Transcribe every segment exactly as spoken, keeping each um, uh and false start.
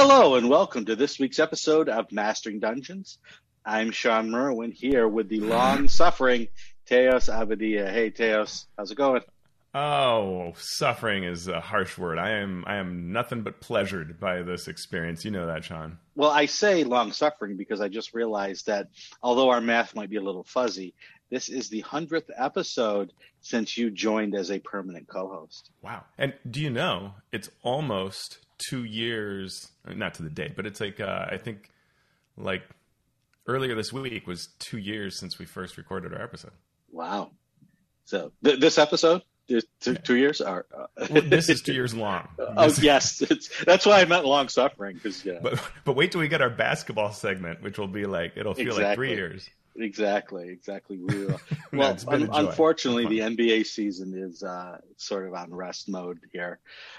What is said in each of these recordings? Hello and welcome to this week's episode of Mastering Dungeons. I'm Sean Merwin here with the long-suffering Teos Abadia. Hey, Teos, how's it going? Oh, suffering is a harsh word. I am I am nothing but pleasured by this experience. You know that, Sean. Well, I say long-suffering because I just realized that although our math might be a little fuzzy, this is the hundredth episode since you joined as a permanent co-host. Wow. And do you know, it's almost two years, not to the day, but it's like, uh, I think like earlier this week was two years since we first recorded our episode. Wow. So th- this episode? Two, two years are uh, well, this is two years long. Oh yes, it's, that's why I meant long suffering. Because yeah, but but wait till we get our basketball segment, which will be like it'll feel exactly. like three years. Exactly, exactly. We will. Well, no, un- unfortunately, the N B A season is uh, sort of on rest mode here,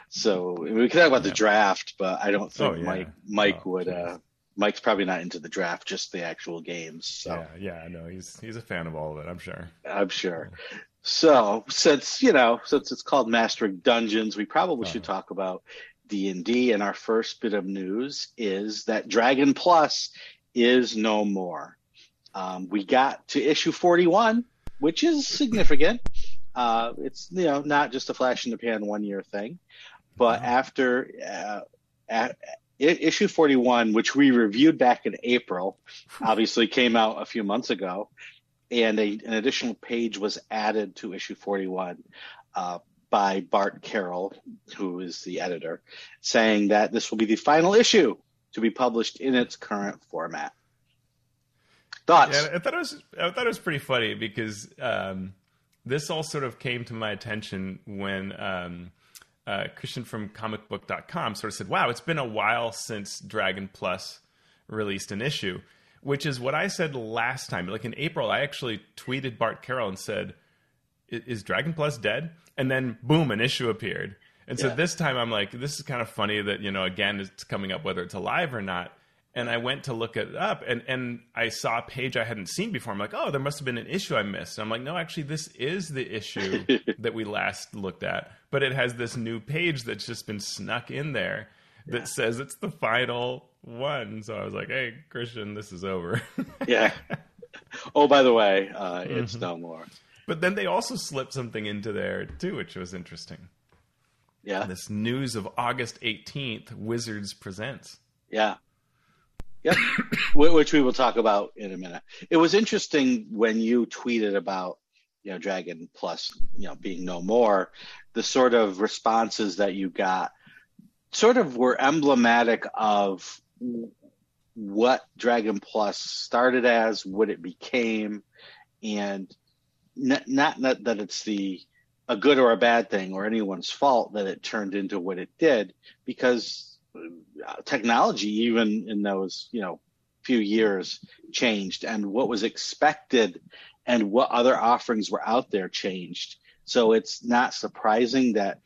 so we could talk about yeah. the draft, but I don't think oh, yeah. Mike Mike oh, would. Uh, Mike's probably not into the draft, just the actual games. So yeah, yeah, no, he's he's a fan of all of it. I'm sure. I'm sure. So since, you know, since it's called Mastering Dungeons, we probably uh-huh. should talk about D and D. And our first bit of news is that Dragon Plus is no more. Um, we got to issue forty-one, which is significant. Uh, it's, you know, not just a flash in the pan one year thing. But uh-huh. after uh, at, issue forty-one, which we reviewed back in April, obviously came out a few months ago. And a, an additional page was added to issue forty-one uh, by Bart Carroll, who is the editor, saying that this will be the final issue to be published in its current format. Thoughts? Yeah, I thought it was, I thought it was pretty funny because um, this all sort of came to my attention when um, uh, Christian from comic book dot com sort of said, wow, it's been a while since Dragon Plus released an issue. Which is what I said last time. Like in April, I actually tweeted Bart Carroll and said, is Dragon Plus dead? And then, boom, an issue appeared. And yeah. so this time I'm like, this is kind of funny that, you know, again, it's coming up whether it's alive or not. And I went to look it up, and, and I saw a page I hadn't seen before. I'm like, oh, there must have been an issue I missed. And I'm like, no, actually, this is the issue that we last looked at. But it has this new page that's just been snuck in there that yeah. says it's the final one. So I was like, hey, Christian, this is over. yeah. Oh, by the way, uh, it's mm-hmm. no more. But then they also slipped something into there, too, which was interesting. Yeah. This news of August eighteenth, Wizards Presents. Yeah. Yep. Which we will talk about in a minute. It was interesting when you tweeted about, you know, Dragon Plus, you know, being no more, the sort of responses that you got sort of were emblematic of what Dragon Plus started as, what it became, and not, not, not that it's the a good or a bad thing or anyone's fault that it turned into what it did, because technology, even in those, you know, few years, changed, and what was expected and what other offerings were out there changed. So it's not surprising that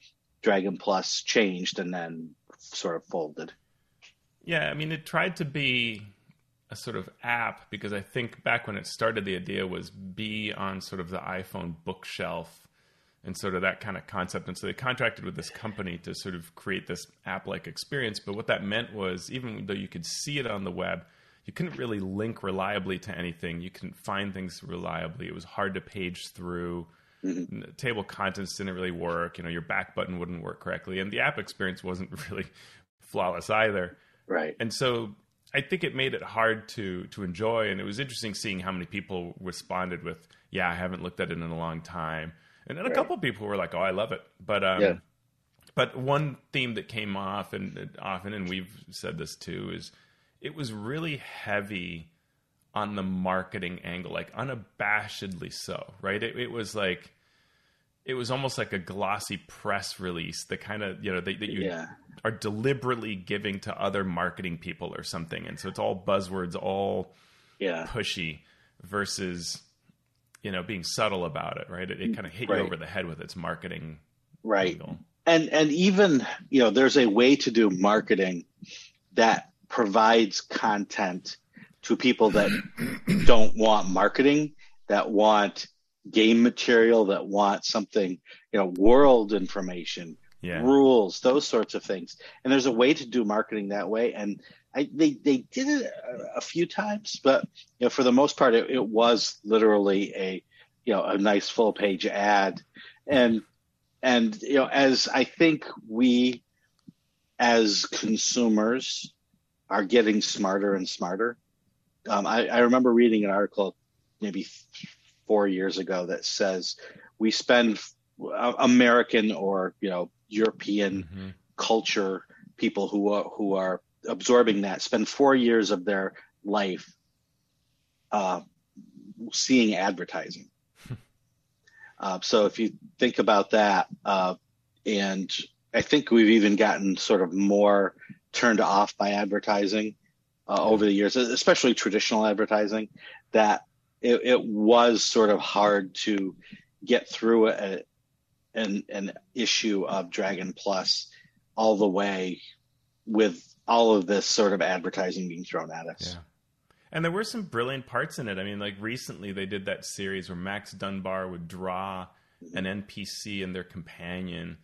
Dragon Plus changed and then sort of folded. Yeah, I mean, it tried to be a sort of app because I think back when it started, the idea was be on sort of the iPhone bookshelf and sort of that kind of concept. And so they contracted with this company to sort of create this app-like experience. But what that meant was, even though you could see it on the web, you couldn't really link reliably to anything. You couldn't find things reliably. It was hard to page through. Mm-hmm. Table contents didn't really work. You know, your back button wouldn't work correctly. And the app experience wasn't really flawless either. Right. And so I think it made it hard to to enjoy. And it was interesting seeing how many people responded with, yeah, I haven't looked at it in a long time. And then right. a couple of people were like, oh, I love it. But um, yeah. but one theme that came off and often, and we've said this too, is it was really heavy on the marketing angle, like unabashedly so, right? It, it was like, it was almost like a glossy press release, the kind of, you know, that, that you yeah. are deliberately giving to other marketing people or something. And so it's all buzzwords, all yeah. pushy versus, you know, being subtle about it, right? It, it kind of hit right. you over the head with its marketing right. angle. And, and even, you know, there's a way to do marketing that provides content to people that don't want marketing, that want game material, that want something, you know, world information, yeah. rules, those sorts of things. And there's a way to do marketing that way. And I, they, they did it a, a few times, but you know, for the most part, it, it was literally a, you know, a nice full page ad. And, and, you know, as I think we as consumers are getting smarter and smarter. Um, I, I remember reading an article maybe four years ago that says we spend uh, American or, you know, European mm-hmm. culture, people who are, who are absorbing that spend four years of their life uh, seeing advertising. Uh, so if you think about that, uh, and I think we've even gotten sort of more turned off by advertising uh, over the years, especially traditional advertising, that it, it was sort of hard to get through a, an, an issue of Dragon Plus all the way with all of this sort of advertising being thrown at us. Yeah. And there were some brilliant parts in it. I mean, like recently they did that series where Max Dunbar would draw an N P C and their companion.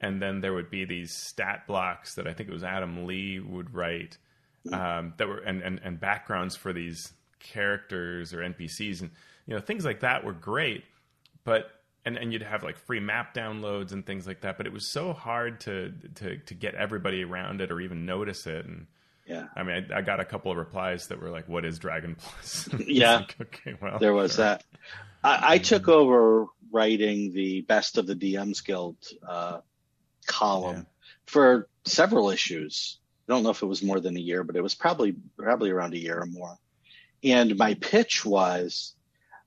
And then there would be these stat blocks that I think it was Adam Lee would write um, that were, and, and, and backgrounds for these characters or N P Cs. And, you know, things like that were great, but, and, and you'd have like free map downloads and things like that, but it was so hard to, to, to get everybody around it or even notice it. And, yeah, I mean, I, I got a couple of replies that were like, "What is Dragon Plus?" Yeah, like, okay, well, there was sure. that. I, I took over writing the Best of the D Ms Guild uh, column yeah. for several issues. I don't know if it was more than a year, but it was probably probably around a year or more. And my pitch was,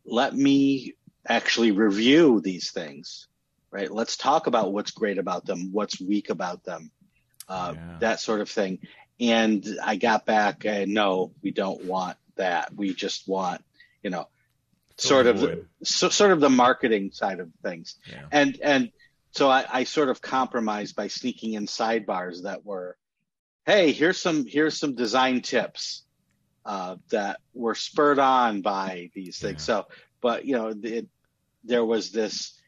"Let me actually review these things, right? Let's talk about what's great about them, what's weak about them, uh, yeah. that sort of thing." And I got back, uh, no, we don't want that. We just want, you know, sort oh, of the, so, sort of the marketing side of things. Yeah. And and so I, I sort of compromised by sneaking in sidebars that were, hey, here's some here's some design tips uh, that were spurred on by these yeah. things. So, but, you know, it, there was this,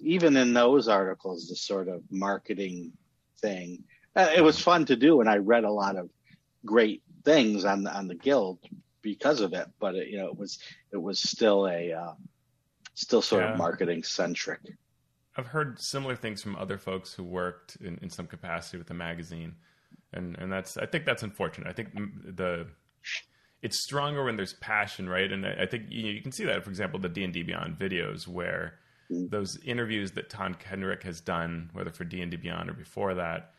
even in those articles, this sort of marketing thing. It was fun to do, and I read a lot of great things on the, on the guild because of it. But it, you know, it was it was still a uh, still sort yeah. of marketing centric. I've heard similar things from other folks who worked in, in some capacity with the magazine, and and that's I think that's unfortunate. I think the it's stronger when there's passion, right? And I, I think you, you can see that, for example, the D and D Beyond videos where mm-hmm. those interviews that Tom Kenrick has done, whether for D and D Beyond or before that.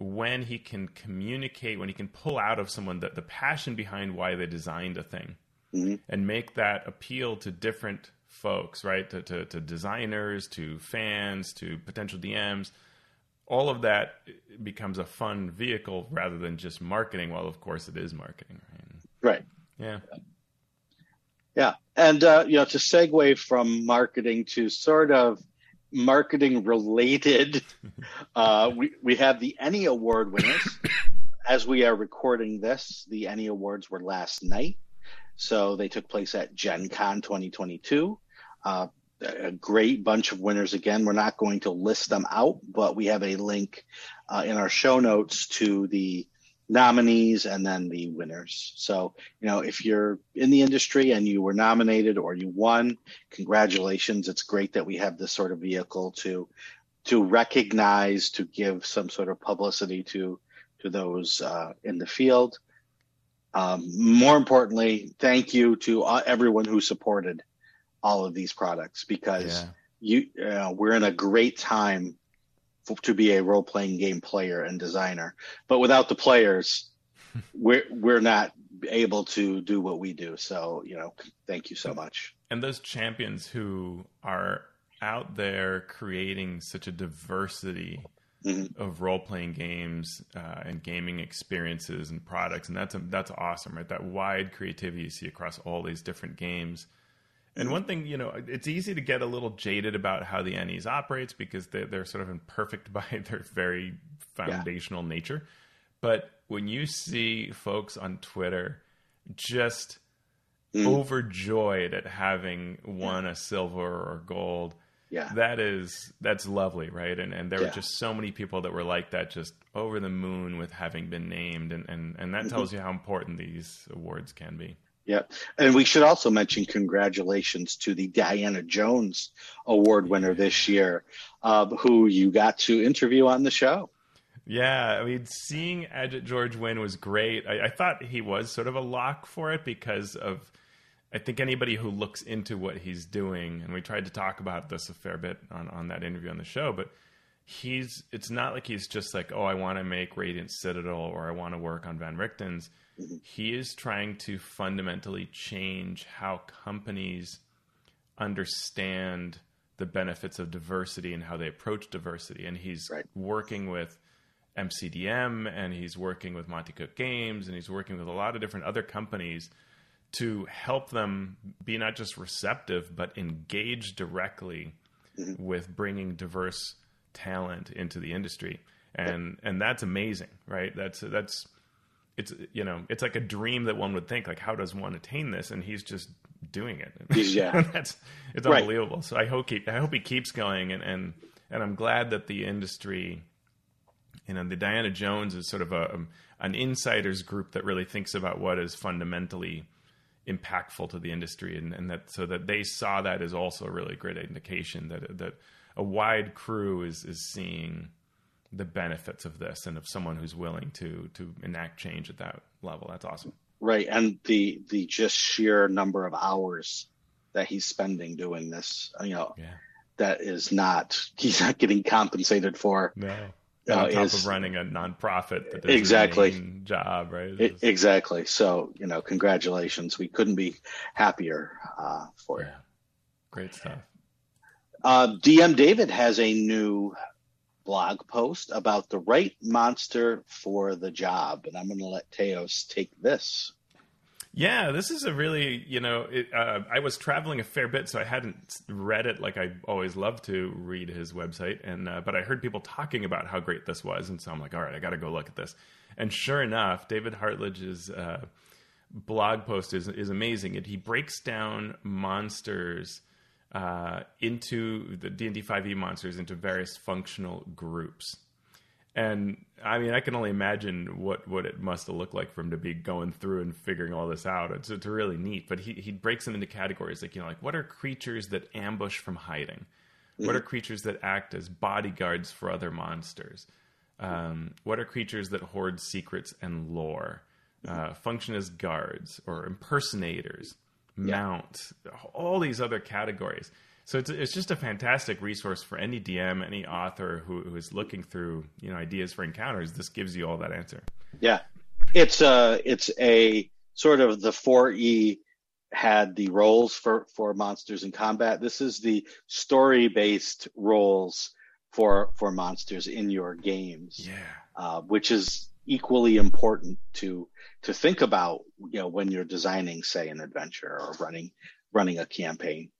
When he can communicate, when he can pull out of someone the, the passion behind why they designed a thing mm-hmm. and make that appeal to different folks, right? To, to, to designers, to fans, to potential D Ms, all of that becomes a fun vehicle rather than just marketing. Well, of course it is marketing. Right. right. Yeah. Yeah. And, uh, you know, to segue from marketing to sort of, marketing related uh we we have the Any Award winners as we are recording this. The Any Awards were last night, so they took place at Gen Con twenty twenty-two. Uh a great bunch of winners. Again, we're not going to list them out, but we have a link uh, in our show notes to the nominees and then the winners. So, you know, if you're in the industry and you were nominated or you won, congratulations. It's great that we have this sort of vehicle to to recognize, to give some sort of publicity to to those uh, in the field. Um, more importantly, thank you to uh, everyone who supported all of these products, because yeah. you, you know, we're in a great time to be a role-playing game player and designer, but without the players, we're we're not able to do what we do. So, you know, thank you so much. And those champions who are out there creating such a diversity mm-hmm. of role-playing games uh, and gaming experiences and products, and that's a, that's awesome, right? That wide creativity you see across all these different games. And one thing, you know, it's easy to get a little jaded about how the N Es operates because they're, they're sort of imperfect by their very foundational yeah. nature. But when you see folks on Twitter just mm. overjoyed at having won yeah. a silver or gold, Yeah. That is, that's lovely, right? And and there yeah. were just so many people that were like that, just over the moon with having been named. And, and, and that tells mm-hmm. you how important these awards can be. Yeah. And we should also mention congratulations to the Diana Jones Award winner yeah. this year, uh, who you got to interview on the show. Yeah, I mean, seeing Agent George win was great. I, I thought he was sort of a lock for it because of, I think anybody who looks into what he's doing, and we tried to talk about this a fair bit on, on that interview on the show, but he's, it's not like he's just like, oh, I want to make Radiant Citadel or I want to work on Van Richten's. He is trying to fundamentally change how companies understand the benefits of diversity and how they approach diversity. And he's right. working with M C D M, and he's working with Monte Cook Games, and he's working with a lot of different other companies to help them be not just receptive, but engage directly mm-hmm. with bringing diverse talent into the industry. And, yeah. and that's amazing, right? That's, that's, it's, you know, it's like a dream that one would think, like, how does one attain this? And he's just doing it. Yeah. that's, it's right. unbelievable. So I hope he, I hope he keeps going. And, and, and I'm glad that the industry, you know, the Diana Jones is sort of a, an insiders group that really thinks about what is fundamentally impactful to the industry, and, and that so that they saw that is also a really great indication that that a wide crew is is seeing the benefits of this and of someone who's willing to to enact change at that level. That's awesome. Right. And the the just sheer number of hours that he's spending doing this, you know, yeah. that is not, he's not getting compensated for. No. And on uh, top is, of running a nonprofit, that is exactly his main job, right? It, exactly. So, you know, congratulations. We couldn't be happier uh, for yeah. you. Great stuff. Uh, D M David has a new blog post about the right monster for the job, and I'm going to let Teos take this. Yeah, this is a really, you know, it, uh, I was traveling a fair bit, so I hadn't read it like I always love to read his website. And uh, but I heard people talking about how great this was. And so I'm like, all right, I got to go look at this. And sure enough, David Hartledge's uh, blog post is, is amazing. And he breaks down monsters uh, into the D and D five E monsters into various functional groups. And I mean, I can only imagine what, what it must have looked like for him to be going through and figuring all this out. It's, it's really neat, but he, he breaks them into categories. Like, you know, like what are creatures that ambush from hiding? Mm-hmm. What are creatures that act as bodyguards for other monsters? Um, what are creatures that hoard secrets and lore, mm-hmm. uh, function as guards or impersonators, yeah. mount, all these other categories. So it's it's just a fantastic resource for any D M, any author who, who is looking through, you know, ideas for encounters. This gives you all that answer. Yeah, it's a it's a sort of the four E had the roles for, for monsters in combat. This is the story based roles for for monsters in your games. Yeah, uh, which is equally important to to think about, you know, when you're designing, say, an adventure or running running a campaign.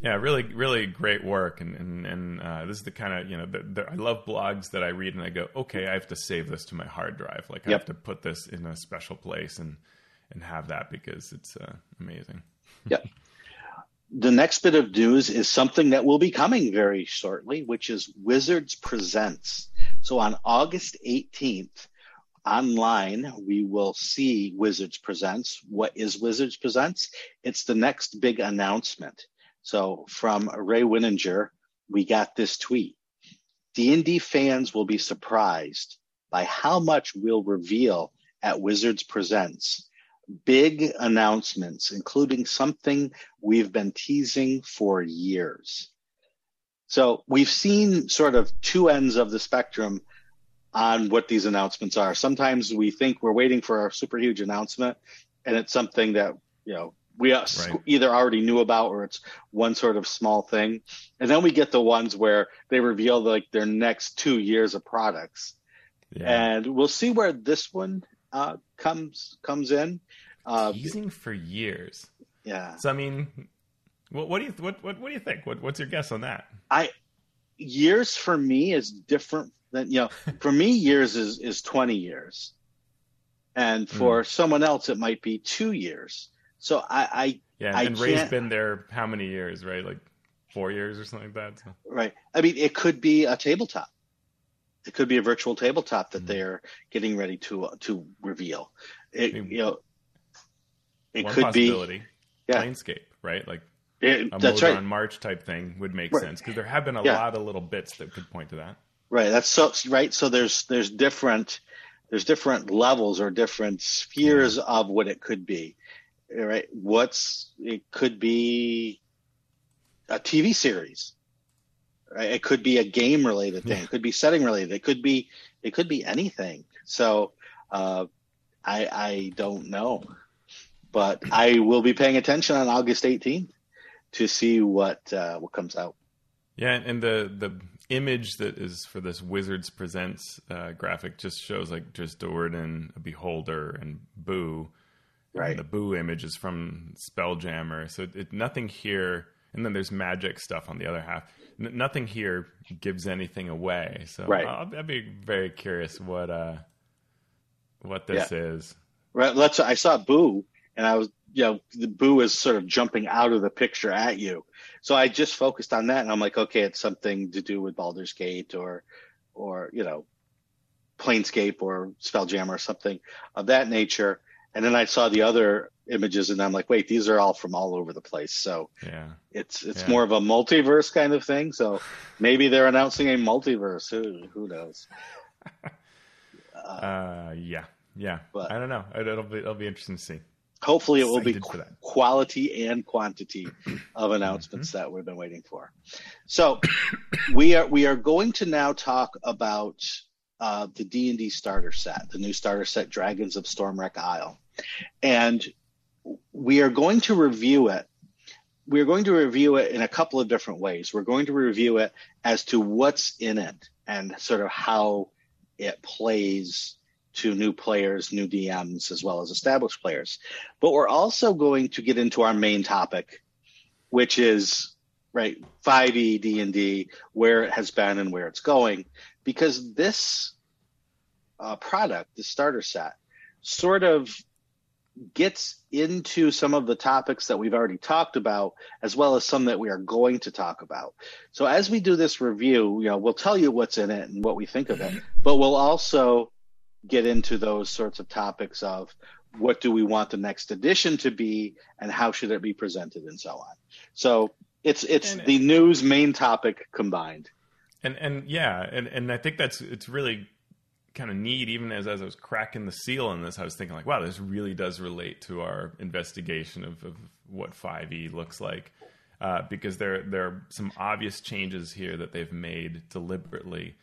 Yeah, really, really great work. And and, and uh, this is the kind of, you know, the, the, I love blogs that I read and I go, okay, I have to save this to my hard drive. Like, yep. I have to put this in a special place and, and have that because it's uh, amazing. Yep. The next bit of news is something that will be coming very shortly, which is Wizards Presents. So on August eighteenth, online, we will see Wizards Presents. What is Wizards Presents? It's the next big announcement. So from Ray Winninger, we got this tweet. D and D fans will be surprised by how much we'll reveal at Wizards Presents. Big announcements, including something we've been teasing for years. So we've seen sort of two ends of the spectrum on what these announcements are. Sometimes we think we're waiting for a super huge announcement, and it's something that, you know, we right. either already knew about, or it's one sort of small thing. And then we get the ones where they reveal like their next two years of products. Yeah. And we'll see where this one uh, comes comes in. Uh, Teasing for years. Yeah. So I mean, what, what do you what, what what do you think? What what's your guess on that? I years for me is different than, you know, for me years is is twenty years, and for mm. someone else it might be two years. So I, I Yeah, and, and Ray's been there how many years, right? Like four years or something like that. So. Right. I mean, it could be a tabletop. It could be a virtual tabletop that mm-hmm. they're getting ready to uh, to reveal. It, I mean, you know, it one could possibility, be yeah. Planescape, right? Like it, a that's right. on March type thing would make right. sense because there have been a yeah. lot of little bits that could point to that. Right. That's so right. So there's there's different there's different levels or different spheres mm-hmm. of what it could be. Right. What's it could be a T V series. Right? It could be a game related thing. Yeah. It could be setting related. It could be it could be anything. So uh, I I don't know, but I will be paying attention on August eighteenth to see what uh, what comes out. Yeah, and the the image that is for this Wizards Presents uh, graphic just shows like just Jordan, a beholder, and Boo. Right. And the Boo image is from Spelljammer. So it, nothing here. And then there's magic stuff on the other half. N- nothing here gives anything away. So right. I'll, I'll be very curious what uh, what this yeah. is. Right. Let's. I saw Boo, and I was, you know, the Boo is sort of jumping out of the picture at you. So I just focused on that, and I'm like, okay, it's something to do with Baldur's Gate or, or you know, Planescape or Spelljammer or something of that nature. And then I saw the other images, and I'm like, wait, these are all from all over the place. So yeah. it's it's yeah. more of a multiverse kind of thing. So maybe they're announcing a multiverse. Who who knows? Uh, uh, yeah, yeah. But I don't know. It'll be it'll be interesting to see. Hopefully, it will be qu- quality and quantity of announcements mm-hmm. that we've been waiting for. So we are we are going to now talk about uh, the D and D starter set, the new starter set, Dragons of Stormwreck Isle. And we are going to review it. We're going to review it in a couple of different ways. We're going to review it as to what's in it and sort of how it plays to new players, new D Ms, as well as established players. But we're also going to get into our main topic, which is right five E D and D, where it has been and where it's going, because this uh, product, the starter set, sort of gets into some of the topics that we've already talked about, as well as some that we are going to talk about. So as we do this review, you know, we'll tell you what's in it and what we think of it, but we'll also get into those sorts of topics of what do we want the next edition to be and how should it be presented and so on. So it's it's and, the news main topic combined. And and yeah, and, and I think that's it's really kind of neat. Even as, as I was cracking the seal on this, I was thinking like, wow, this really does relate to our investigation of, of what five E looks like, uh, because there, there are some obvious changes here that they've made deliberately.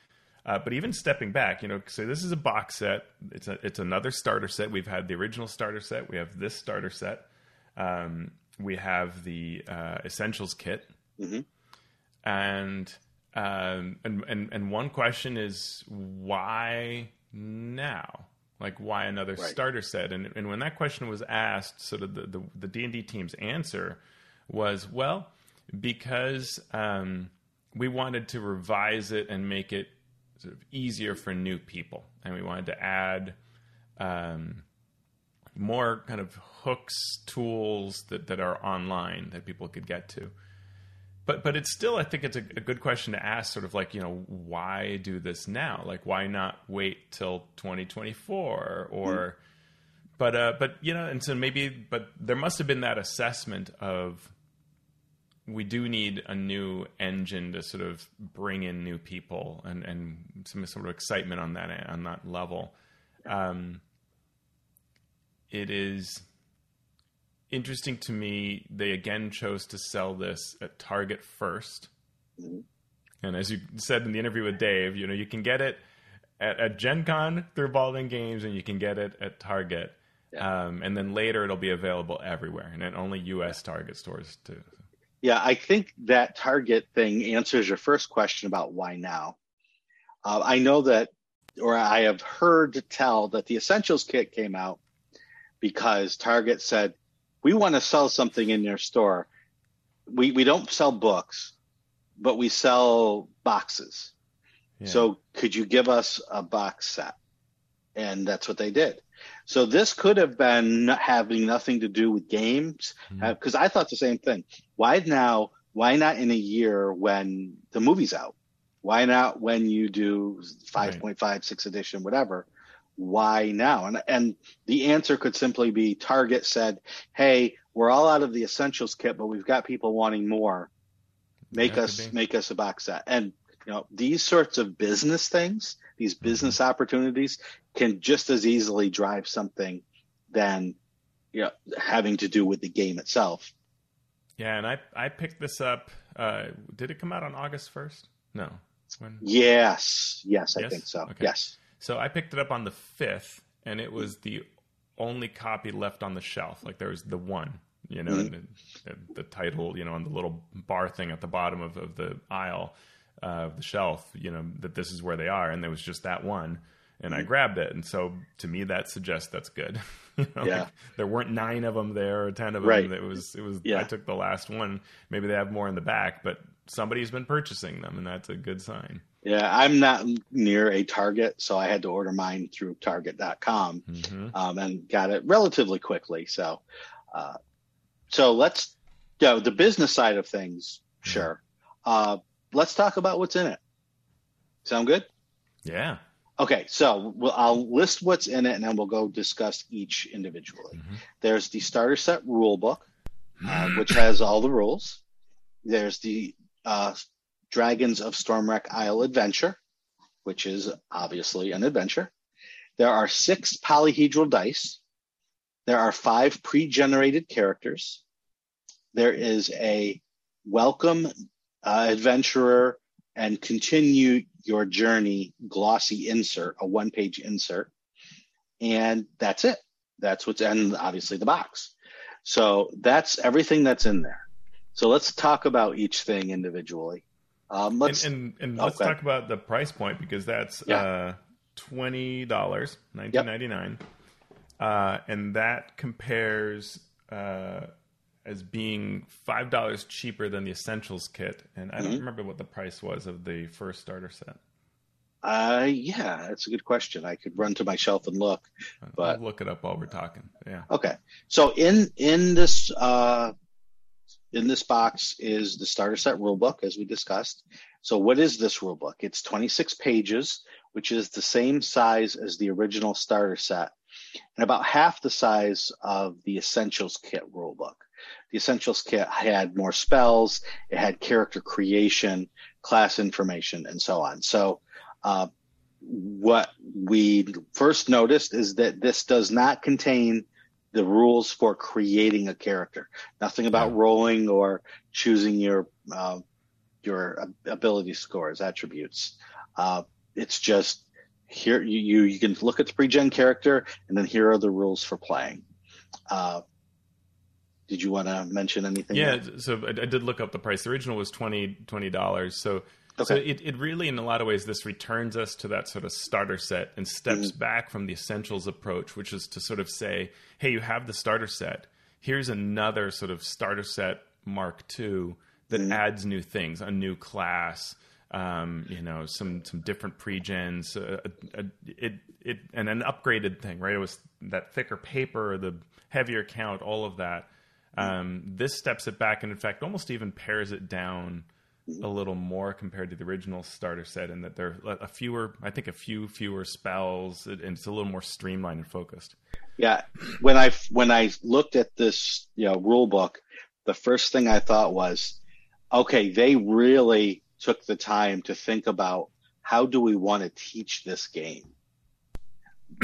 Uh, but even stepping back, you know, so this is a box set. It's a, it's another starter set. We've had the original starter set. We have this starter set. Um, we have the uh, Essentials Kit. Mm-hmm. And... Um, and, and, and one question is why now? Like why another right. starter set? And and when that question was asked, sort of the, the, the D and D team's answer was, well, because um, we wanted to revise it and make it sort of easier for new people. And we wanted to add um, more kind of hooks, tools that, that are online that people could get to. But but it's still, I think it's a, a good question to ask, sort of like, you know, why do this now? Like, why not wait till twenty twenty-four? Or, mm. but, uh, but you know, and so maybe, but there must have been that assessment of we do need a new engine to sort of bring in new people and, and some sort of excitement on that, on that level. Um, it is... Interesting to me, they again chose to sell this at Target first. And as you said in the interview with Dave, you know, you can get it at, at Gen Con through Baldwin Games, and you can get it at Target. Yeah. Um, and then later it'll be available everywhere and at only U S Target stores too. Yeah, I think that Target thing answers your first question about why now. Uh, I know that, or I have heard tell that the Essentials Kit came out because Target said, we want to sell something in your store. We we don't sell books, but we sell boxes. Yeah. So could you give us a box set? And that's what they did. So this could have been having nothing to do with games, because mm-hmm. I thought the same thing. Why now? Why not in a year when the movie's out? Why not when you do five point five, right. sixth edition, whatever? Why now? And and the answer could simply be Target said, hey, we're all out of the Essentials Kit, but we've got people wanting more. Make yeah, us make us a box set. And you know, these sorts of business things, these business mm-hmm. opportunities can just as easily drive something than you know, having to do with the game itself. Yeah, and I I picked this up. Uh, did it come out on August first? No. When? Yes. Yes, I yes? think so. Okay. Yes. So I picked it up on the fifth, and it was the only copy left on the shelf. Like there was the one, you know, mm-hmm. and the, the title, you know, on the little bar thing at the bottom of, of the aisle uh, of the shelf, you know, that this is where they are. And there was just that one, and mm-hmm. I grabbed it. And so to me, that suggests that's good. You know, yeah. Like there weren't nine of them there or ten of right. them. It was, it was, yeah. I took the last one. Maybe they have more in the back, but somebody's been purchasing them, and that's a good sign. Yeah, I'm not near a Target, so I had to order mine through target dot com mm-hmm. um, and got it relatively quickly. So uh, so let's you know, the business side of things, sure. Uh, let's talk about what's in it. Sound good? Yeah. Okay, so we'll, I'll list what's in it, and then we'll go discuss each individually. Mm-hmm. There's the starter set rule book, uh, which has all the rules. There's the uh, Dragons of Stormwreck Isle adventure, which is obviously an adventure. There are six polyhedral dice. There are five pre-generated characters. There is a welcome uh, adventurer and continue your journey glossy insert, a one-page insert. And that's it. That's what's in, obviously, the box. So that's everything that's in there. So let's talk about each thing individually. Um, let's, and and, and oh, let's talk about the price point, because that's yeah. uh, twenty dollars, nineteen ninety-nine. Yep. Uh, and that compares uh, as being five dollars cheaper than the Essentials Kit. And I mm-hmm. don't remember what the price was of the first starter set. Uh, yeah, that's a good question. I could run to my shelf and look. But... I'll look it up while we're talking. Yeah. Okay. So in, in this... Uh... In this box is the starter set rulebook, as we discussed. So what is this rulebook? It's twenty-six pages, which is the same size as the original starter set, and about half the size of the Essentials Kit rulebook. The Essentials Kit had more spells, it had character creation, class information, and so on. So uh, what we first noticed is that this does not contain the rules for creating a character. Nothing about yeah. rolling or choosing your uh, your ability scores, attributes. Uh, it's just here you, you you can look at the pre-gen character, and then here are the rules for playing. Uh, did you want to mention anything? Yeah, there? so I, I did look up the price. The original was twenty dollars. twenty dollars so. Okay. So it, it really, in a lot of ways, this returns us to that sort of starter set and steps mm-hmm. back from the Essentials approach, which is to sort of say, hey, you have the starter set. Here's another sort of starter set Mark two that mm-hmm. adds new things, a new class, um, you know, some some different pre-gens, uh, a, it, it, and an upgraded thing, right? It was that thicker paper, the heavier count, all of that. Um, mm-hmm. This steps it back and, in fact, almost even pairs it down a little more compared to the original starter set, in that there are a fewer, I think a few fewer spells, and it's a little more streamlined and focused. Yeah. When I, when I looked at this, you know, rule book, the first thing I thought was, okay, they really took the time to think about, how do we want to teach this game?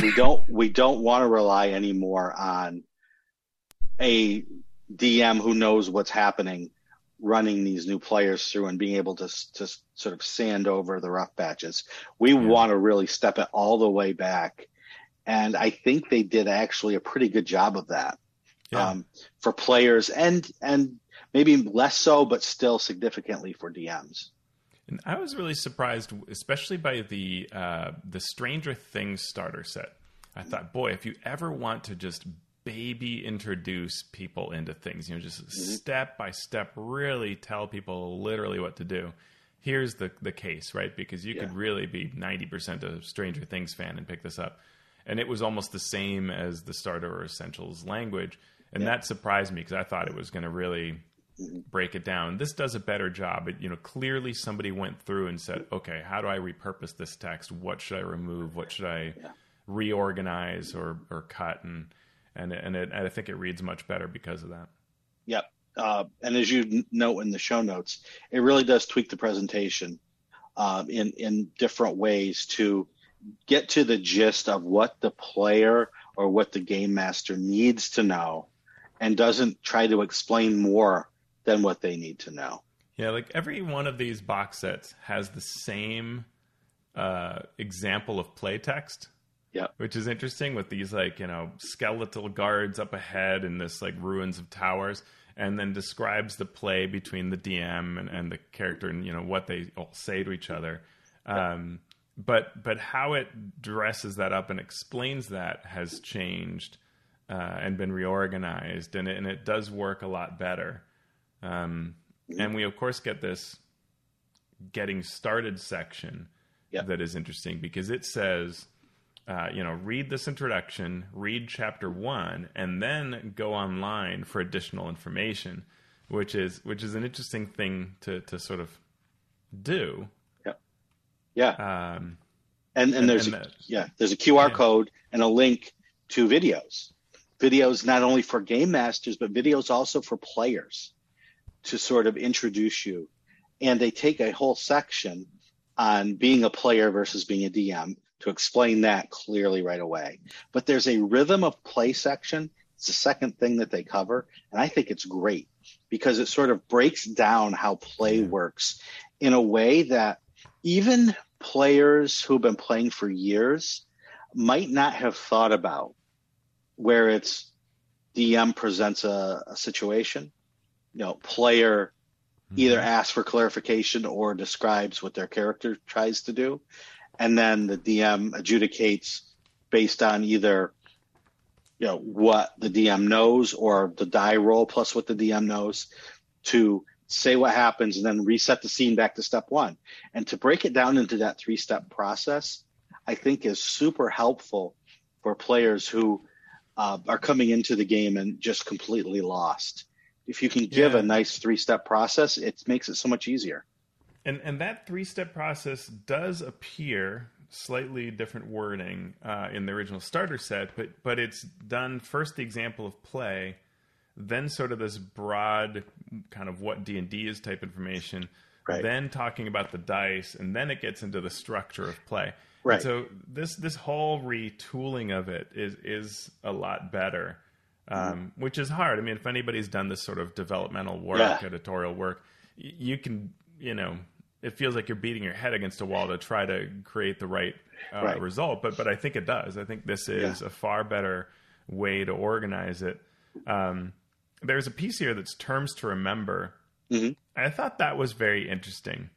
We don't, we don't want to rely anymore on a D M who knows what's happening running these new players through and being able to to sort of sand over the rough patches. We yeah. want to really step it all the way back. And I think they did actually a pretty good job of that yeah. um, for players and, and maybe less so, but still significantly for D Ms. And I was really surprised, especially by the, uh, the Stranger Things starter set. I thought, boy, if you ever want to just baby introduce people into things, you know, just mm-hmm. step by step, really tell people literally what to do. Here's the the case, right? Because you yeah. could really be ninety percent a Stranger Things fan and pick this up. And it was almost the same as the starter or essentials language. And yeah. that surprised me because I thought it was going to really break it down. This does a better job. It, you know, clearly somebody went through and said, okay, how do I repurpose this text? What should I remove? What should I yeah. reorganize or, or cut? And, and, and, it, and I think it reads much better because of that. Yep. Uh, and as you note in the show notes, it really does tweak the presentation um, in, in different ways to get to the gist of what the player or what the game master needs to know, and doesn't try to explain more than what they need to know. Yeah, like every one of these box sets has the same uh, example of play text. Yeah, which is interesting with these like, you know, skeletal guards up ahead and this like ruins of towers, and then describes the play between the D M and, and the character and, you know, what they all say to each other. Um, yeah. But but how it dresses that up and explains that has changed uh, and been reorganized, and it, and it does work a lot better. Um, yeah. And we, of course, get this getting started section yeah. that is interesting because it says... Uh, you know, read this introduction, read chapter one, and then go online for additional information, which is which is an interesting thing to, to sort of do. Yeah, yeah. Um, and, and and there's and a, the, yeah there's a Q R yeah. code and a link to videos, videos not only for game masters but videos also for players to sort of introduce you, and they take a whole section on being a player versus being a D M. To explain that clearly right away. But there's a rhythm of play section. It's the second thing that they cover. And I think it's great because it sort of breaks down how play works in a way that even players who've been playing for years might not have thought about, where it's D M presents a, a situation, you know, player either asks for clarification or describes what their character tries to do. And then the D M adjudicates based on either, you know, what the D M knows or the die roll plus what the D M knows to say what happens and then reset the scene back to step one. And to break it down into that three-step process, I think is super helpful for players who uh, are coming into the game and just completely lost. If you can give yeah. a nice three-step process, it makes it so much easier. And and that three-step process does appear slightly different wording uh, in the original starter set, but but it's done first the example of play, then sort of this broad kind of what D and D is type information, right. then talking about the dice, and then it gets into the structure of play. Right. And so this this whole retooling of it is is a lot better, mm-hmm. um, which is hard. I mean, if anybody's done this sort of developmental work, yeah. editorial work, y- you can, you know. It feels like you're beating your head against a wall to try to create the right, uh, right. result. But but I think it does. I think this is yeah. a far better way to organize it. Um, there's a piece here that's terms to remember. Mm-hmm. I thought that was very interesting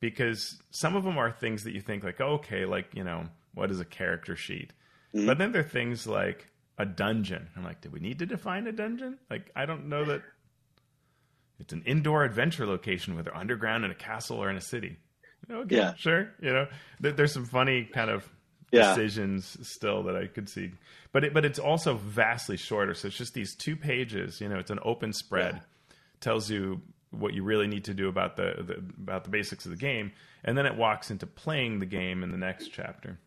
because some of them are things that you think like, oh, okay, like, you know, what is a character sheet? Mm-hmm. But then there are things like a dungeon. I'm like, do we need to define a dungeon? Like, I don't know that... It's an indoor adventure location, whether underground in a castle or in a city. Okay, yeah. sure. You know, there, there's some funny kind of yeah. decisions still that I could see, but it, but it's also vastly shorter. So it's just these two pages. You know, it's an open spread, yeah. tells you what you really need to do about the, the about the basics of the game, and then it walks into playing the game in the next chapter.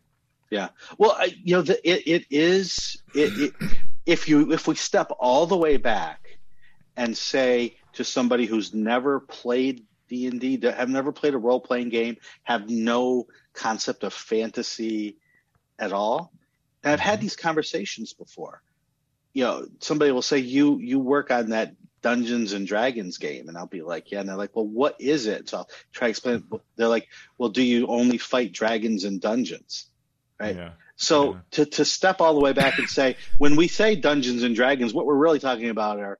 Yeah. Well, I, you know, the, it it is it, it if you if we step all the way back and say. To somebody who's never played D and D, have never played a role-playing game, have no concept of fantasy at all. And I've had these conversations before. You know, somebody will say, you you work on that Dungeons and Dragons game. And I'll be like, yeah. And they're like, well, what is it? So I'll try to explain it. They're like, well, do you only fight dragons and dungeons? Right? Yeah. So yeah. To, to step all the way back and say, when we say Dungeons and Dragons, what we're really talking about are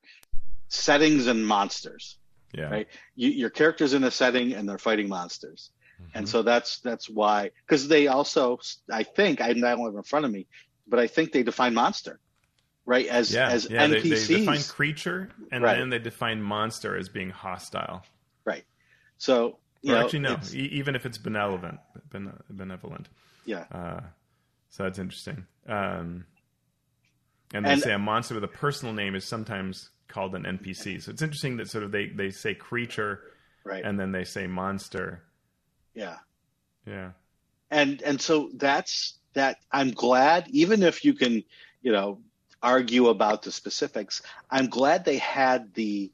settings and monsters, yeah. right? You, your character's in a setting and they're fighting monsters. Mm-hmm. And so that's that's why, because they also, I think, I don't have it in front of me, but I think they define monster, right? As, yeah. as yeah, N P Cs. They, they define creature and right. then they define monster as being hostile. Right. So, you or know, actually, no, e- even if it's benevolent. Ben- benevolent. Yeah. Uh, So that's interesting. Um, and they and, say a monster with a personal name is sometimes called an N P C. So it's interesting that sort of they, they say creature, right, and then they say monster. Yeah. Yeah. And and so that's that. I'm glad, even if you can, you know, argue about the specifics, I'm glad they had the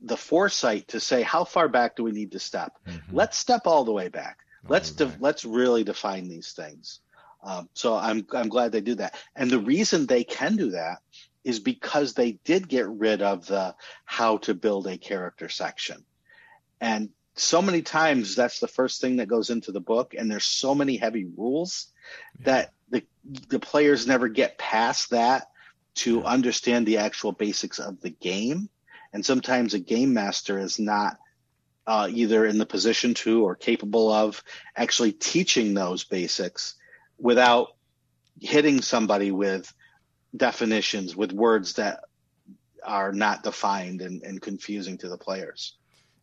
the foresight to say, how far back do we need to step? Mm-hmm. Let's step all the way back. All let's de- back. Let's really define these things. Um, so I'm I'm glad they do that. And the reason they can do that is because they did get rid of the how to build a character section. And so many times that's the first thing that goes into the book, and there's so many heavy rules yeah. that the the players never get past that to yeah. understand the actual basics of the game. And sometimes a game master is not uh, either in the position to or capable of actually teaching those basics without hitting somebody with definitions, with words that are not defined and, and confusing to the players.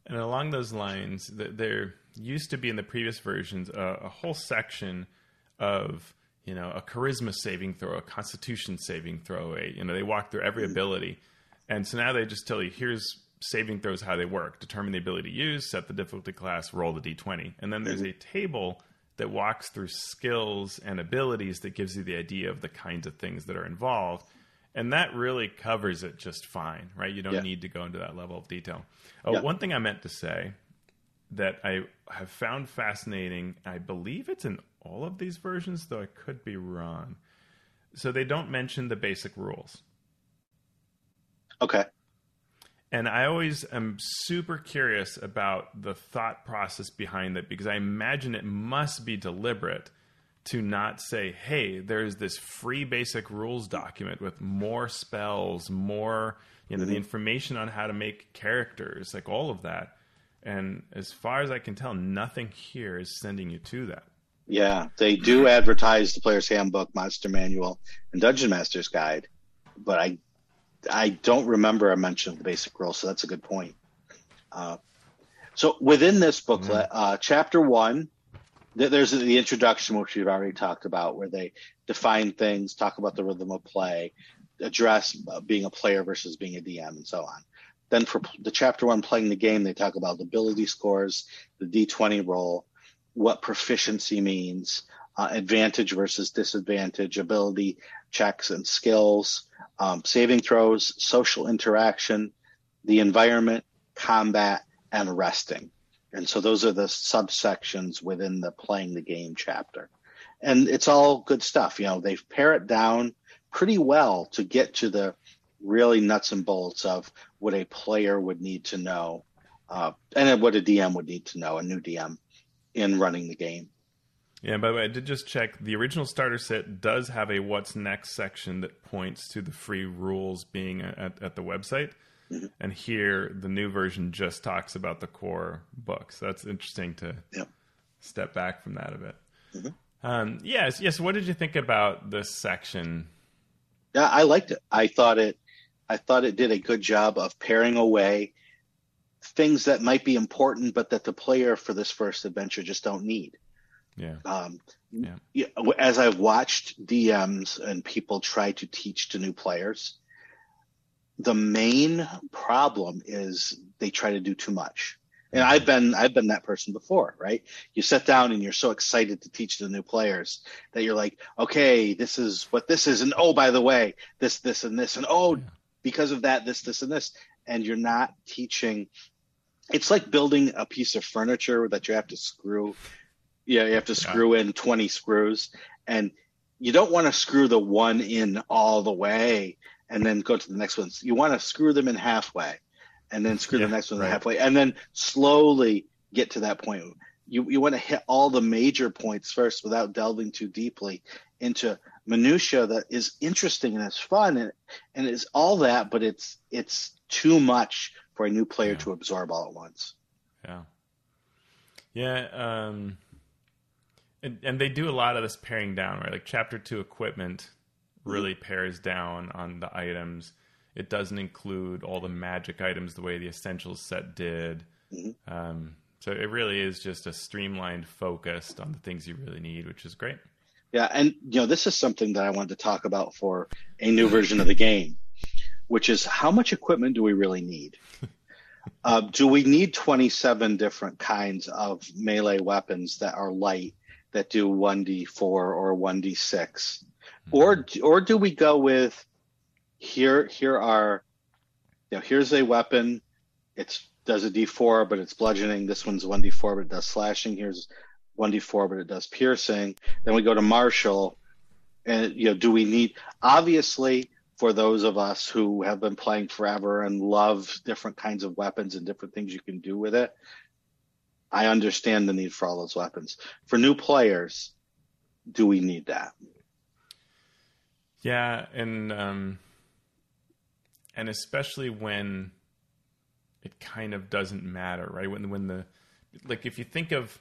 And along those lines, there used to be in the previous versions a, a whole section of, you know, a charisma saving throw, a constitution saving throw, a, you know, they walk through every ability. And so now they just tell you, here's saving throws, how they work, determine the ability to use, set the difficulty class, roll the D twenty. And then there's mm-hmm. a table that walks through skills and abilities that gives you the idea of the kinds of things that are involved. And that really covers it just fine, right? You don't yeah. need to go into that level of detail. Oh, yeah. One thing I meant to say that I have found fascinating, I believe it's in all of these versions, though I could be wrong. So they don't mention the basic rules. Okay. And I always am super curious about the thought process behind that, because I imagine it must be deliberate to not say, hey, there's this free basic rules document with more spells, more, you know, mm-hmm. the information on how to make characters, like all of that. And as far as I can tell, nothing here is sending you to that. Yeah, they do advertise the Player's Handbook, Monster Manual, and Dungeon Master's Guide, but I I don't remember a mention of the basic rules, so that's a good point. Uh, so within this booklet, mm-hmm. uh, chapter one, there's the introduction, which we've already talked about, where they define things, talk about the rhythm of play, address being a player versus being a D M, and so on. Then for the chapter one, playing the game, they talk about the ability scores, the D twenty roll, what proficiency means, uh, advantage versus disadvantage, ability checks and skills, um, saving throws, social interaction, the environment, combat, and resting. And so those are the subsections within the playing the game chapter. And it's all good stuff. You know, they've pared it down pretty well to get to the really nuts and bolts of what a player would need to know uh, and what a D M would need to know, a new D M, in running the game. Yeah, by the way, I did just check. The original starter set does have a what's next section that points to the free rules being at, at the website. And here, the new version just talks about the core books. That's interesting to yeah. step back from that a bit. Mm-hmm. Um, yes, yes. What did you think about this section? Yeah, I liked it. I thought it. I thought it did a good job of paring away things that might be important, but that the player for this first adventure just don't need. Yeah. Um, yeah. As I've watched D Ms and people try to teach to new players, the main problem is they try to do too much. And I've been, I've been that person before, right? You sit down and you're so excited to teach the new players that you're like, okay, this is what this is. And, oh, by the way, this, this, and this, and oh, yeah. because of that, this, this, and this, and you're not teaching. It's like building a piece of furniture that you have to screw. Yeah. You have to screw yeah. in twenty screws, and you don't want to screw the one in all the way and then go to the next ones. You want to screw them in halfway, and then screw yeah, the next one right. halfway, and then slowly get to that point. You you want to hit all the major points first without delving too deeply into minutia that is interesting and it's fun and and it's all that, but it's it's too much for a new player yeah. to absorb all at once. Yeah. Yeah. Um, and and they do a lot of this paring down, right? Like chapter two, equipment. Really pares down on the items. It doesn't include all the magic items the way the Essentials set did. Mm-hmm. Um, so it really is just a streamlined focus on the things you really need, which is great. Yeah, and you know, this is something that I wanted to talk about for a new version of the game, which is how much equipment do we really need? Uh, do we need twenty-seven different kinds of melee weapons that are light, that do one d four or one d six? Or or do we go with here here are you know here's a weapon, it's does a d four but it's bludgeoning, this one's one d four but it does slashing, here's one d four but it does piercing. Then we go to martial, and you know do we need, obviously for those of us who have been playing forever and love different kinds of weapons and different things you can do with it, I understand the need for all those weapons. For new players, do we need that? Yeah, and um, and especially when it kind of doesn't matter, right? When when the like, if you think of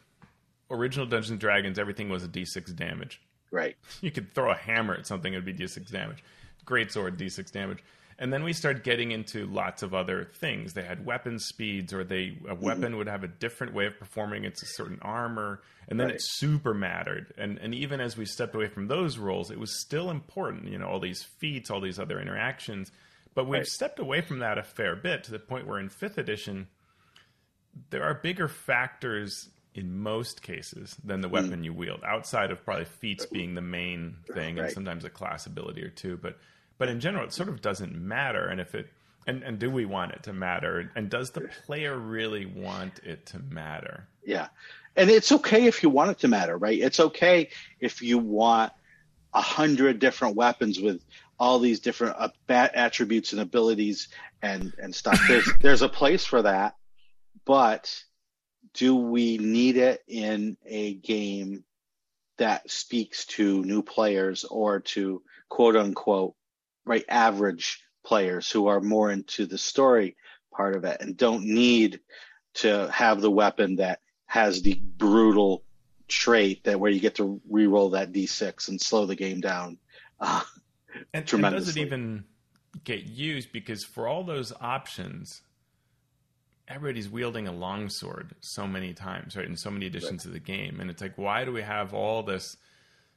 original Dungeons and Dragons, everything was a d six damage. Right. You could throw a hammer at something, it'd be d six damage. Greatsword, d six damage. And then we start getting into lots of other things. They had weapon speeds, or they a weapon mm-hmm. would have a different way of performing. It's a certain armor. And then right. it super mattered. And and even as we stepped away from those roles, it was still important, you know, all these feats, all these other interactions. But we've right. stepped away from that a fair bit, to the point where in fifth edition, there are bigger factors in most cases than the weapon mm-hmm. you wield, outside of probably feats being the main thing, right. and sometimes a class ability or two. But But in general, it sort of doesn't matter. And if it, and, and do we want it to matter? And does the player really want it to matter? Yeah. And it's okay if you want it to matter, right? It's okay if you want a hundred different weapons with all these different attributes and abilities and, and stuff. There's, there's a place for that. But do we need it in a game that speaks to new players, or to quote unquote, right, average players who are more into the story part of it and don't need to have the weapon that has the brutal trait that where you get to re-roll that d six and slow the game down uh, and, tremendously. And does it even get used? Because for all those options, everybody's wielding a longsword so many times, right, in so many editions right. of the game. And it's like, why do we have all this?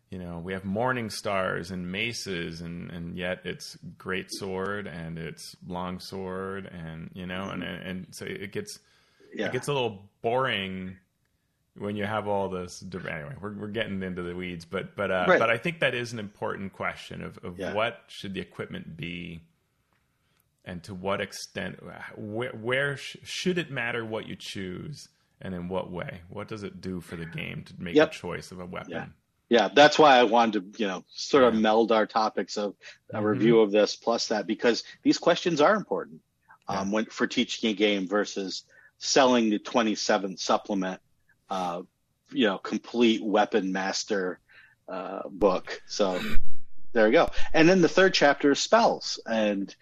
You know, we have morning stars and maces, and, and yet it's great sword and it's long sword, and you know, and and so it gets yeah. it gets a little boring when you have all this. Anyway, we're we're getting into the weeds, but but uh, right. but I think that is an important question of of yeah. what should the equipment be, and to what extent, where, where sh- should it matter what you choose, and in what way? What does it do for the game to make yep. a choice of a weapon? Yeah. Yeah, that's why I wanted to, you know, sort of meld our topics of a mm-hmm. review of this plus that, because these questions are important um, yeah. when for teaching a game versus selling the twenty-seventh supplement, uh, you know, complete weapon master uh, book. So there you go. And then the third chapter is spells, and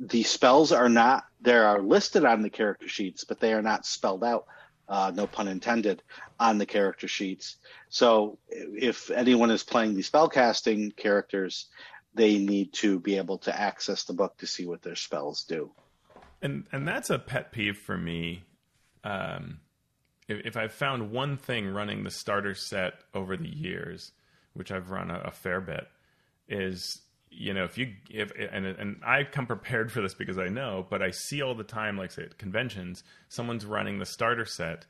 the spells are not, they are listed on the character sheets, but they are not spelled out. Uh, no pun intended, on the character sheets. So if anyone is playing the spellcasting characters, they need to be able to access the book to see what their spells do. And and that's a pet peeve for me. Um, if, if I've found one thing running the starter set over the years, which I've run a, a fair bit, is, you know, if you if and and I come prepared for this because I know, but I see all the time, like say at conventions, someone's running the starter set,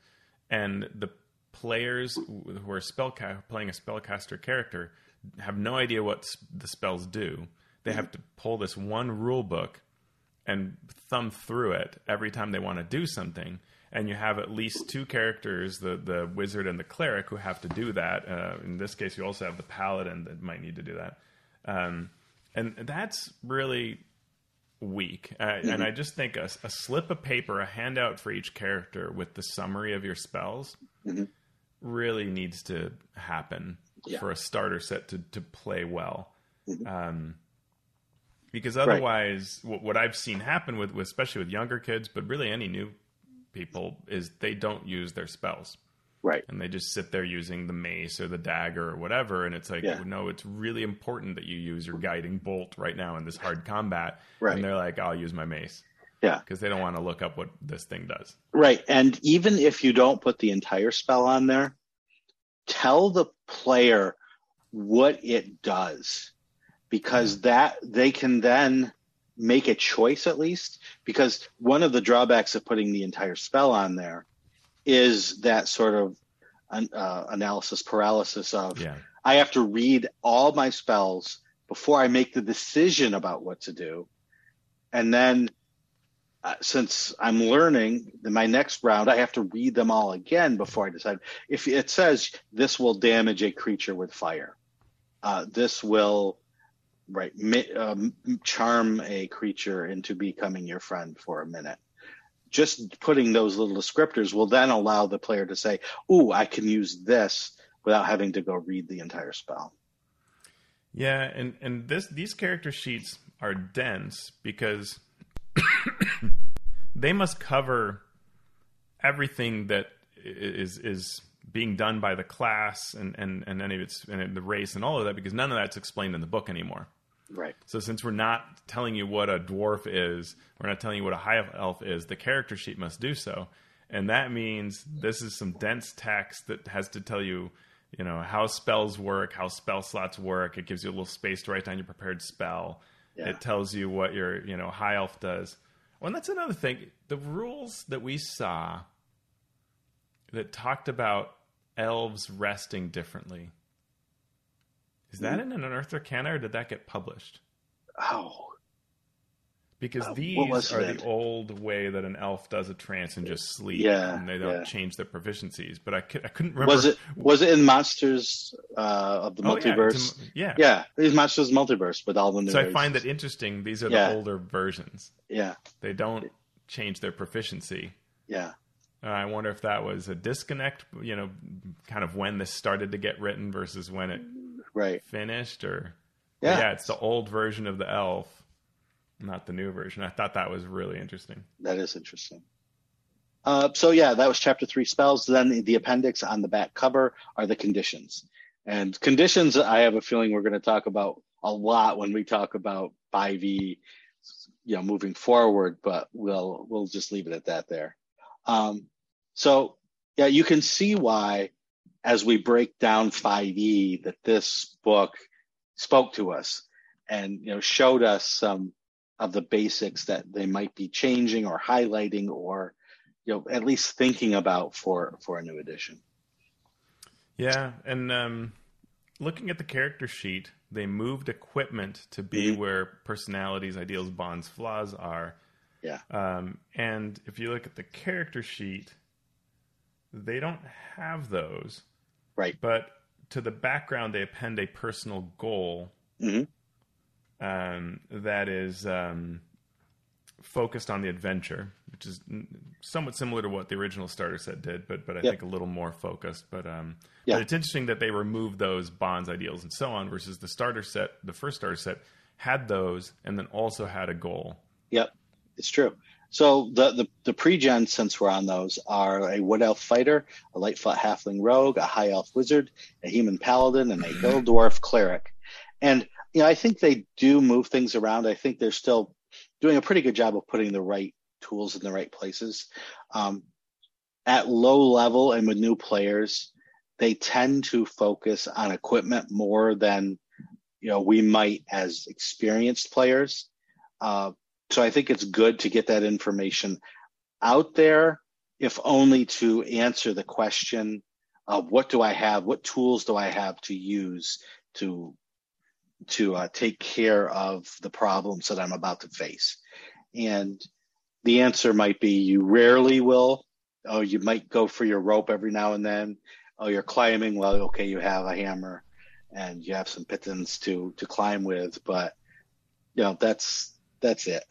and the players who are spellca- playing a spellcaster character have no idea what the spells do. They have to pull this one rule book and thumb through it every time they want to do something. And you have at least two characters, the, the wizard and the cleric, who have to do that. Uh, in this case, you also have the paladin that might need to do that. Um, And that's really weak. Uh, mm-hmm. And I just think a, a slip of paper, a handout for each character with the summary of your spells mm-hmm. really needs to happen yeah. for a starter set to, to play well. Mm-hmm. Um, because otherwise, right. what, what I've seen happen with, with, especially with younger kids, but really any new people, is they don't use their spells. Right. And they just sit there using the mace or the dagger or whatever. And it's like, yeah. no, it's really important that you use your guiding bolt right now in this hard combat. Right. And they're like, I'll use my mace. Yeah. Because they don't want to look up what this thing does. Right. And even if you don't put the entire spell on there, tell the player what it does, because that they can then make a choice at least, because one of the drawbacks of putting the entire spell on there is that sort of uh, analysis paralysis of yeah. I have to read all my spells before I make the decision about what to do. And then uh, since I'm learning, then my next round, I have to read them all again before I decide. If it says this will damage a creature with fire, uh, this will right mi- um, charm a creature into becoming your friend for a minute. Just putting those little descriptors will then allow the player to say, ooh, I can use this without having to go read the entire spell. Yeah, and, and this these character sheets are dense because they must cover everything that is is being done by the class and, and, and any of its and the race and all of that, because none of that's explained in the book anymore. Right. So since we're not telling you what a dwarf is, we're not telling you what a high elf is, the character sheet must do so. And that means this is some dense text that has to tell you, you know, how spells work, how spell slots work. It gives you a little space to write down your prepared spell. Yeah. It tells you what your, you know, high elf does. Well, and that's another thing. The rules that we saw that talked about elves resting differently. Is that in an Unearthed Arcana, or did that get published? Oh. Because uh, these are it? the old way that an elf does a trance and just sleep, yeah, and they don't yeah. change their proficiencies. But I, could, I couldn't remember. Was it was it in Monsters uh, of the oh, Multiverse? Yeah, in, yeah, yeah. It's Monsters of the Multiverse with all the new. So versions. I find that interesting. These are yeah. the older versions. Yeah, they don't change their proficiency. Yeah, uh, I wonder if that was a disconnect. You know, kind of when this started to get written versus when it right. finished, or yeah. yeah, it's the old version of the elf. Not the new version. I thought that was really interesting. That is interesting. Uh, so yeah, that was chapter three, spells. Then the, the appendix on the back cover are the conditions. And conditions, I have a feeling we're going to talk about a lot when we talk about five e, you know, moving forward. But we'll we'll just leave it at that there. Um, so yeah, you can see why, as we break down five e, that this book spoke to us and, you know, showed us some of the basics that they might be changing or highlighting, or, you know, at least thinking about for, for a new edition. Yeah. And um, looking at the character sheet, they moved equipment to be mm-hmm. where personalities, ideals, bonds, flaws are. Yeah. Um, and if you look at the character sheet, they don't have those. Right. But to the background, they append a personal goal. Mm-hmm. Um, that is um, focused on the adventure, which is somewhat similar to what the original starter set did, but but I yep. think a little more focused. But, um, yeah. but it's interesting that they removed those bonds, ideals, and so on, versus the starter set, the first starter set, had those and then also had a goal. Yep, it's true. So the, the, the pre-gen, since we're on those, are a wood elf fighter, a light foot halfling rogue, a high elf wizard, a human paladin, and a hill dwarf cleric. And you know, I think they do move things around. I think they're still doing a pretty good job of putting the right tools in the right places. Um, at low level and with new players, they tend to focus on equipment more than, you know, we might as experienced players. Uh, so I think it's good to get that information out there, if only to answer the question of what do I have, what tools do I have to use to to uh, take care of the problems that I'm about to face. And the answer might be you rarely will. Oh, you might go for your rope every now and then. Oh, you're climbing. Well, okay, you have a hammer and you have some pitons to, to climb with, but you know, that's, that's it.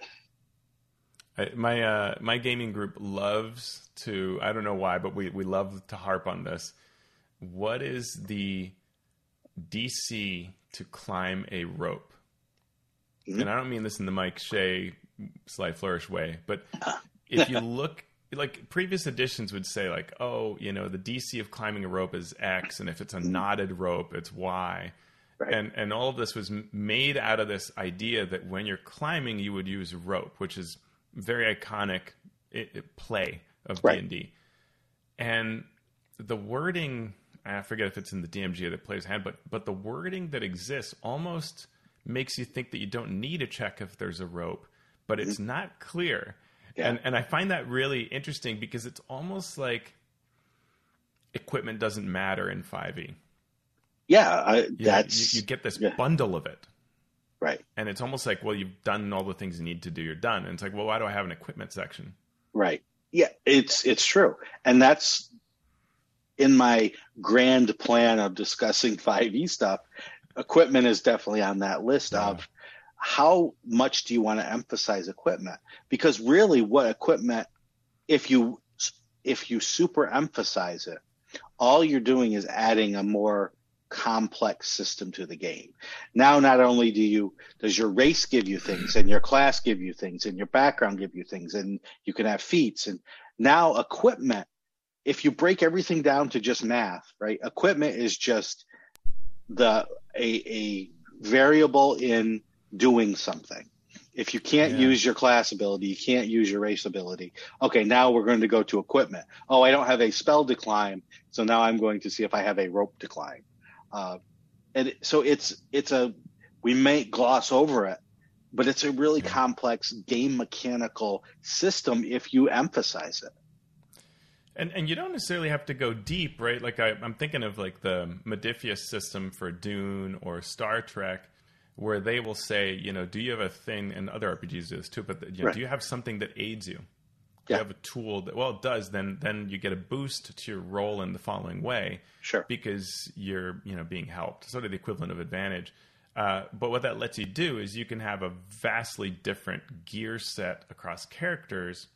I, my, uh, my gaming group loves to, I don't know why, but we, we love to harp on this. What is the D C to climb a rope? Mm-hmm. And I don't mean this in the Mike Schley sly flourish way, but if you look, like previous editions would say like, oh, you know, the D C of climbing a rope is X, and if it's a mm-hmm. knotted rope, it's Y. Right. And and all of this was made out of this idea that when you're climbing, you would use rope, which is very iconic it, it play of right. D and D. And the wording... I forget if it's in the D M G or the player's handbook, but, but the wording that exists almost makes you think that you don't need a check if there's a rope, but it's not clear. Yeah. And and I find that really interesting because it's almost like equipment doesn't matter in five E. Yeah, I, you, that's... You, you get this yeah. bundle of it. Right. And it's almost like, well, you've done all the things you need to do. You're done. And it's like, well, why do I have an equipment section? Right. Yeah, it's it's true. And that's in my grand plan of discussing five E stuff. Equipment is definitely on that list yeah. of how much do you want to emphasize equipment? Because really what equipment, if you if you super emphasize it, all you're doing is adding a more complex system to the game. Now not only do you does your race give you things and your class give you things and your background give you things and you can have feats, and now equipment, if you break everything down to just math, right? Equipment is just the a, a variable in doing something. If you can't yeah. use your class ability, you can't use your race ability. Okay, now we're going to go to equipment. Oh, I don't have a spell decline, so now I'm going to see if I have a rope decline. Uh, and so it's, it's a, we may gloss over it, but it's a really yeah. complex game mechanical system if you emphasize it. And and you don't necessarily have to go deep, right? Like I, I'm thinking of like the Modiphius system for Dune or Star Trek, where they will say, you know, do you have a thing, and other R P Gs do this too, but you know, right. do you have something that aids you? Do yeah. you have a tool that, well, it does, then then you get a boost to your role in the following way. Sure. Because you're, you know, being helped. Sort of the equivalent of advantage. Uh, but what that lets you do is you can have a vastly different gear set across characters,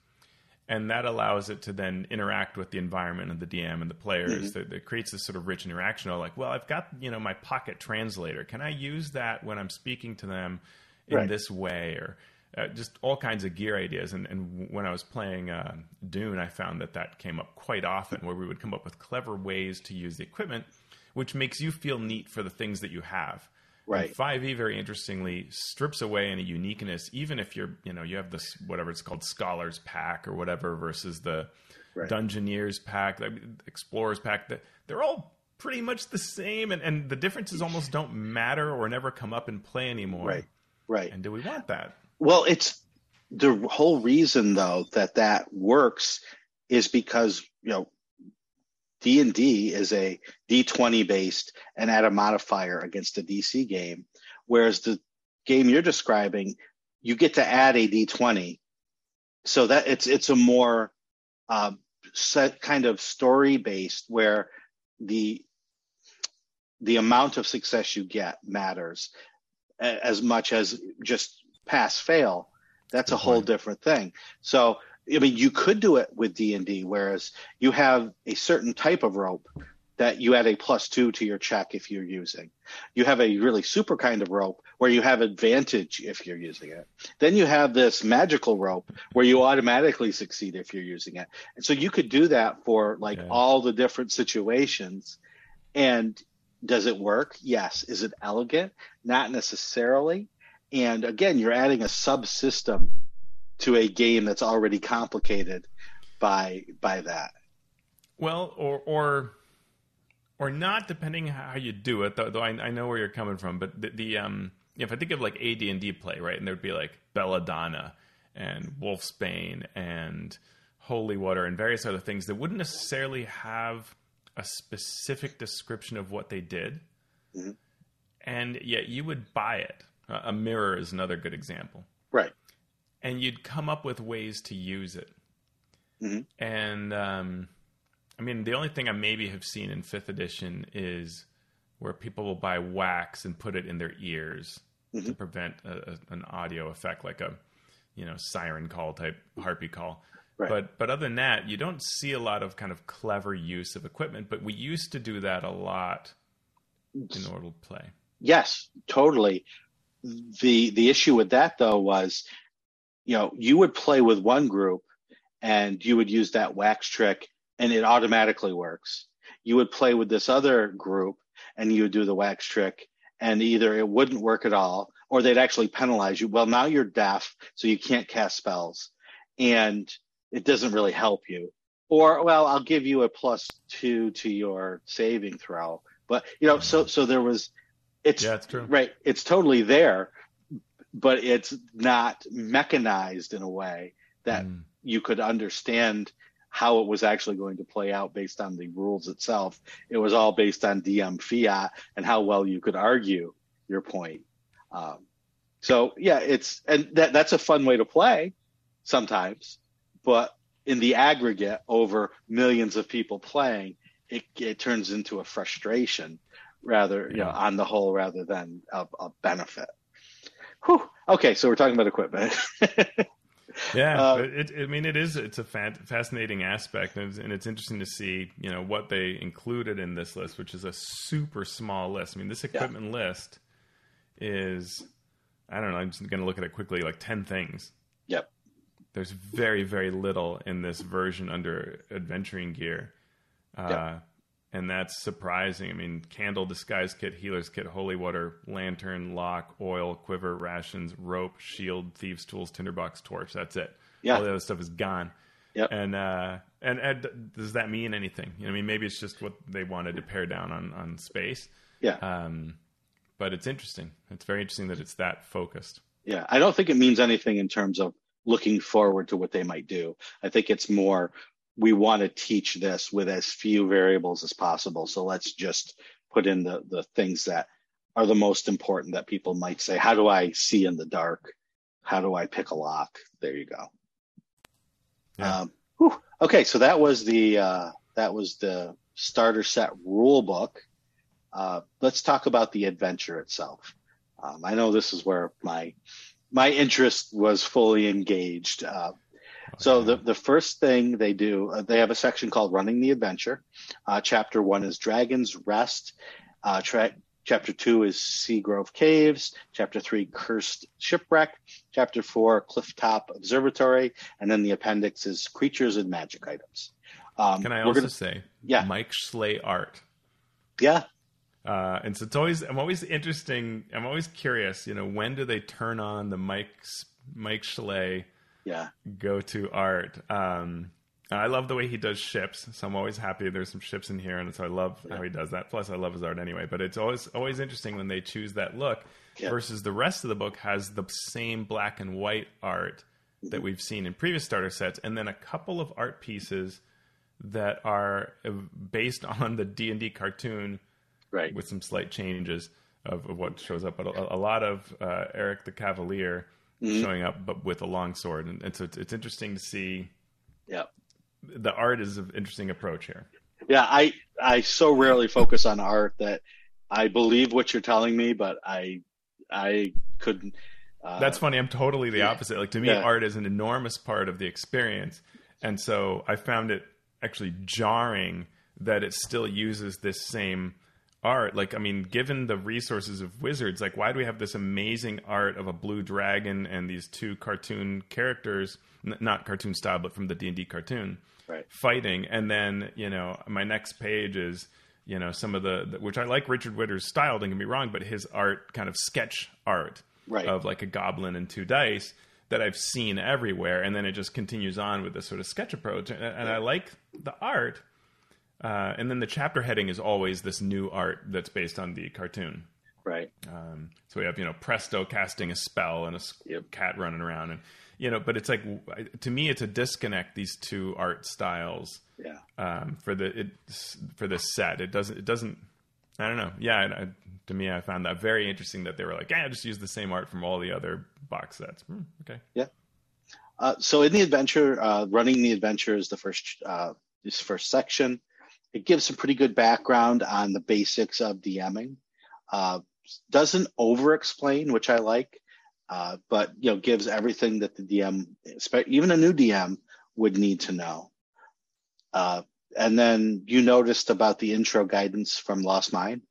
and that allows it to then interact with the environment of the D M and the players. Mm-hmm. That, that creates this sort of rich interaction. Of like, well, I've got, you know, my pocket translator. Can I use that when I'm speaking to them in right. this way? Or uh, just all kinds of gear ideas. And, and when I was playing uh, Dune, I found that that came up quite often, where we would come up with clever ways to use the equipment, which makes you feel neat for the things that you have. Right. And five E very interestingly strips away any uniqueness, even if you're, you know, you have this whatever it's called, Scholars Pack or whatever, versus the right. Dungeoneers Pack, the Explorers Pack. That they're all pretty much the same, and, and the differences almost don't matter or never come up in play anymore. Right. Right. And do we want that? Well, it's the whole reason though that that works is because, you know, D and D is a D twenty based and add a modifier against a D C game, whereas the game you're describing, you get to add a D twenty, so that it's it's a more uh, set kind of story based where the the amount of success you get matters as much as just pass fail. That's a whole different thing. So. I mean, you could do it with D and D, whereas you have a certain type of rope that you add a plus two to your check if you're using. You have a really super kind of rope where you have advantage if you're using it. Then you have this magical rope where you automatically succeed if you're using it. And so you could do that for like yeah. all the different situations. And does it work? Yes. Is it elegant? Not necessarily. And again, you're adding a subsystem to a game that's already complicated by by that. Well, or or or not, depending how you do it. Though, though I, I know where you're coming from. But the, the um, if I think of like A D and D play, right, and there'd be like Belladonna and Wolfsbane and Holy Water and various other things that wouldn't necessarily have a specific description of what they did, mm-hmm. and yet you would buy it. Uh, a mirror is another good example, right? And you'd come up with ways to use it. Mm-hmm. And, um, I mean, the only thing I maybe have seen in fifth edition is where people will buy wax and put it in their ears mm-hmm. to prevent a, a, an audio effect, like a, you know, siren call type harpy call. Right. But, but other than that, you don't see a lot of kind of clever use of equipment, but we used to do that a lot in order to play. Yes, totally. The, the issue with that though was, you know, you would play with one group and you would use that wax trick and it automatically works. You would play with this other group and you would do the wax trick and either it wouldn't work at all or they'd actually penalize you. Well, now you're deaf, so you can't cast spells and it doesn't really help you. Or, well, I'll give you a plus two to your saving throw. But, you know, so so there was – it's yeah, it's true. Right. It's totally there, but it's not mechanized in a way that mm. you could understand how it was actually going to play out based on the rules itself. It was all based on D M fiat and how well you could argue your point. Um, so, yeah, it's – and that that's a fun way to play sometimes, but in the aggregate over millions of people playing, it, it turns into a frustration rather, you know, on the whole rather than a, a benefit. Whew. Okay, so we're talking about equipment. yeah, uh, it, I mean, it is it's a fascinating aspect, and it's, and it's interesting to see, you know, what they included in this list, which is a super small list. I mean, this equipment yeah. list is, I don't know, I'm just going to look at it quickly, like ten things. Yep. There's very, very little in this version under adventuring gear. Uh, yeah. And that's surprising. I mean, candle, disguise kit, healer's kit, holy water, lantern, lock, oil, quiver, rations, rope, shield, thieves' tools, tinderbox, torch. That's it. Yeah. All the other stuff is gone. Yep. And, uh, and and does that mean anything? You know, I mean, maybe it's just what they wanted to pare down on, on space. Yeah. Um, but it's interesting. It's very interesting that it's that focused. Yeah. I don't think it means anything in terms of looking forward to what they might do. I think it's more, we want to teach this with as few variables as possible. So let's just put in the, the things that are the most important that people might say, how do I see in the dark? How do I pick a lock? There you go. Yeah. Um, whew. Okay. So that was the, uh, that was the starter set rule book. Uh, let's talk about the adventure itself. Um, I know this is where my, My interest was fully engaged. Uh, okay. So the, the first thing they do, uh, they have a section called Running the Adventure. Uh, chapter one is Dragon's Rest. Uh, tra- chapter two is Seagrove Caves. Chapter three, Cursed Shipwreck. Chapter four, Clifftop Observatory. And then the appendix is Creatures and Magic Items. Um, Can I also gonna, say, yeah. Mike Schley art. Yeah. Uh, and so it's always, I'm always interesting. I'm always curious, you know, when do they turn on the Mike, Mike Schley yeah. go to art? Um, I love the way he does ships. So I'm always happy there's some ships in here. And so I love yeah. how he does that. Plus I love his art anyway, but it's always, always interesting when they choose that look yeah. versus the rest of the book has the same black and white art mm-hmm. that we've seen in previous starter sets. And then a couple of art pieces that are based on the D and D cartoon. Right. With some slight changes of, of what shows up. But a, a lot of uh, Eric the Cavalier mm-hmm. showing up, but with a longsword. And, and so it's, it's interesting to see. Yeah. The art is an interesting approach here. Yeah, I, I so rarely focus on art that I believe what you're telling me, but I I couldn't. Uh, That's funny. I'm totally the opposite. Like to me, yeah. art is an enormous part of the experience. And so I found it actually jarring that it still uses this same art. Like, I mean, given the resources of Wizards, like, why do we have this amazing art of a blue dragon and these two cartoon characters, n- not cartoon style, but from the D and D cartoon, right. fighting? And then, you know, my next page is, you know, some of the, the which I like Richard Witter's style, don't get me wrong, but his art, kind of sketch art right. of like a goblin and two dice that I've seen everywhere. And then it just continues on with this sort of sketch approach. And, and right. I like the art. Uh, and then the chapter heading is always this new art that's based on the cartoon. Right. Um, so we have, you know, Presto casting a spell and a yep. cat running around. And, you know, but it's like, to me, it's a disconnect, these two art styles. Yeah. Um, for the, it, for this set, it doesn't, it doesn't, I don't know. Yeah. I, to me, I found that very interesting that they were like, yeah, just use the same art from all the other box sets. Hmm, okay. Yeah. Uh, so in the adventure, uh, running the adventure is the first, uh, this first section. It gives some pretty good background on the basics of DMing. Uh, doesn't over-explain, which I like, uh, but you know, gives everything that the D M, even a new D M, would need to know. Uh, and then you noticed about the intro guidance from Lost Mine.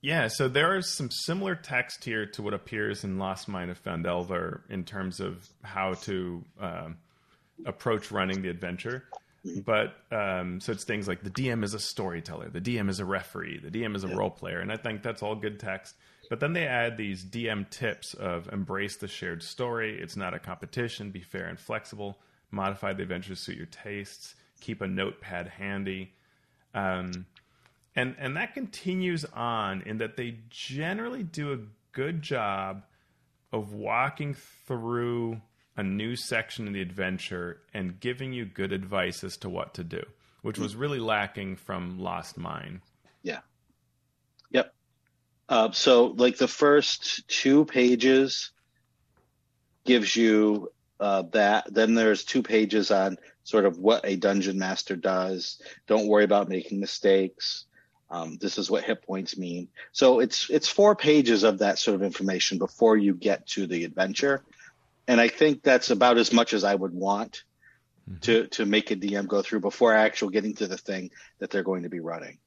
Yeah, so there is some similar text here to what appears in Lost Mine of Phandelver in terms of how to uh, approach running the adventure. But um, so it's things like the D M is a storyteller, the D M is a referee, the D M is a yeah. role player. And I think that's all good text. But then they add these D M tips of embrace the shared story. It's not a competition. Be fair and flexible. modify the adventure to suit your tastes, keep a notepad handy. Um, and, and that continues on in that they generally do a good job of walking through a new section of the adventure and giving you good advice as to what to do, which was really lacking from Lost Mine. Yeah. Yep. Uh, so like the first two pages gives you uh, that. Then there's two pages on sort of what a dungeon master does. Don't worry about making mistakes. Um, this is what hit points mean. So it's, it's four pages of that sort of information before you get to the adventure. And I think that's about as much as I would want to, to make a D M go through before actually getting to the thing that they're going to be running.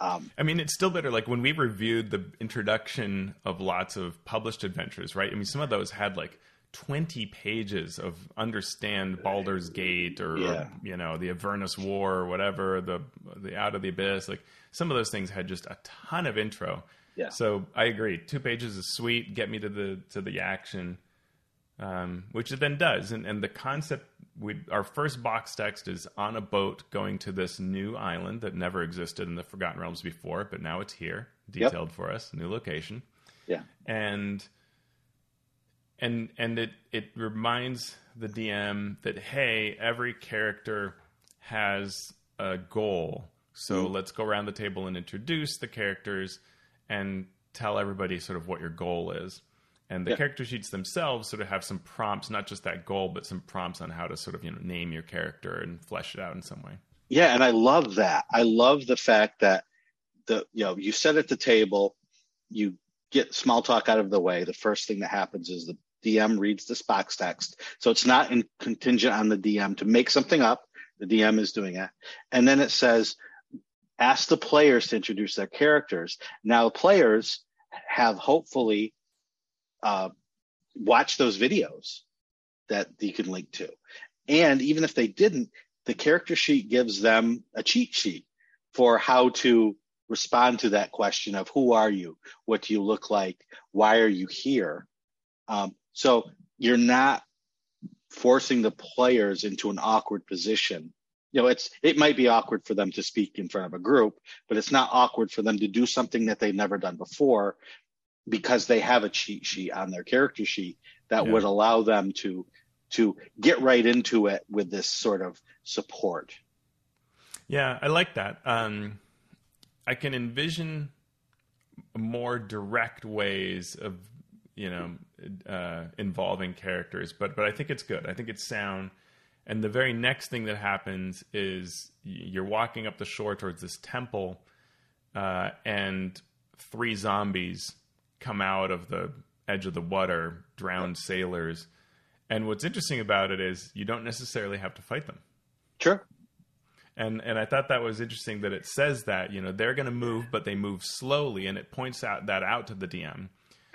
Um, I mean, it's still better. Like when we reviewed the introduction of lots of published adventures, right? I mean, some of those had like twenty pages of understand Baldur's Gate or, yeah. or you know, the Avernus War or whatever, the, the Out of the Abyss. Like some of those things had just a ton of intro. Yeah. So I agree. Two pages is sweet. Get me to the, to the action. Um, which it then does. And, and the concept, we, our first box text is on a boat going to this new island that never existed in the Forgotten Realms before, but now it's here, detailed yep. for us, new location. Yeah. And and and it, it reminds the D M that, hey, every character has a goal. So mm-hmm. let's go around the table and introduce the characters and tell everybody sort of what your goal is. And the yeah. character sheets themselves sort of have some prompts, not just that goal, but some prompts on how to sort of, you know, name your character and flesh it out in some way. Yeah, and I love that. I love the fact that, the you know, you sit at the table, you get small talk out of the way. The first thing that happens is the D M reads this box text. So it's not in contingent on the D M to make something up. The D M is doing it. And then it says, ask the players to introduce their characters. Now, the players have hopefully... Uh, watch those videos that you can link to. And even if they didn't, the character sheet gives them a cheat sheet for how to respond to that question of who are you? What do you look like? Why are you here? Um, so you're not forcing the players into an awkward position. You know, it's it might be awkward for them to speak in front of a group, but it's not awkward for them to do something that they've never done before, because they have a cheat sheet on their character sheet that yeah. would allow them to to get right into it with this sort of support. Yeah, I like that. Um, I can envision more direct ways of, you know, uh, involving characters, but but I think it's good. I think it's sound. And the very next thing that happens is you're walking up the shore towards this temple, uh, and three zombies come out of the edge of the water, drowned yep. sailors. And what's interesting about it is you don't necessarily have to fight them. Sure. And and I thought that was interesting that it says that, you know, they're going to move, but they move slowly. And it points out that out to the D M.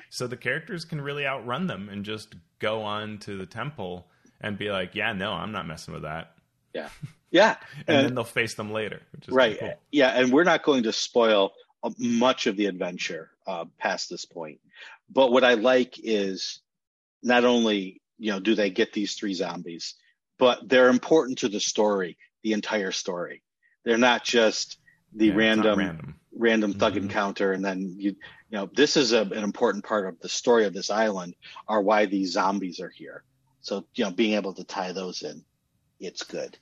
So the characters can really outrun them and just go on to the temple and be like, yeah, no, I'm not messing with that. Yeah. Yeah. and, and then they'll face them later. Which is right. Cool. Yeah. And we're not going to spoil much of the adventure uh, past this point. But what I like is not only, you know, do they get these three zombies, but they're important to the story, the entire story. They're not just the yeah, random, random random thug mm-hmm. encounter. And then, you you know, this is a, an important part of the story of this island are why these zombies are here. So, you know, being able to tie those in, it's good.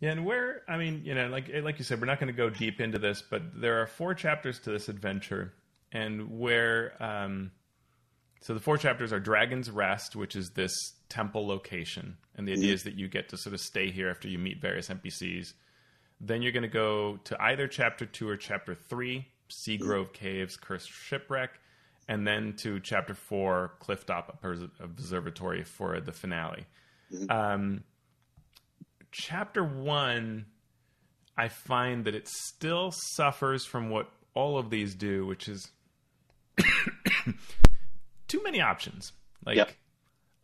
Yeah, and where, I mean, you know, like like you said, we're not going to go deep into this, but there are four chapters to this adventure, and where, um, so the four chapters are Dragon's Rest, which is this temple location, and the mm-hmm. idea is that you get to sort of stay here after you meet various N P Cs. Then you're going to go to either chapter two or chapter three, Seagrove mm-hmm. Caves, Cursed Shipwreck, and then to chapter four, Clifftop Observatory for the finale. Mm-hmm. Um Chapter one, I find that it still suffers from what all of these do, which is too many options, like yep.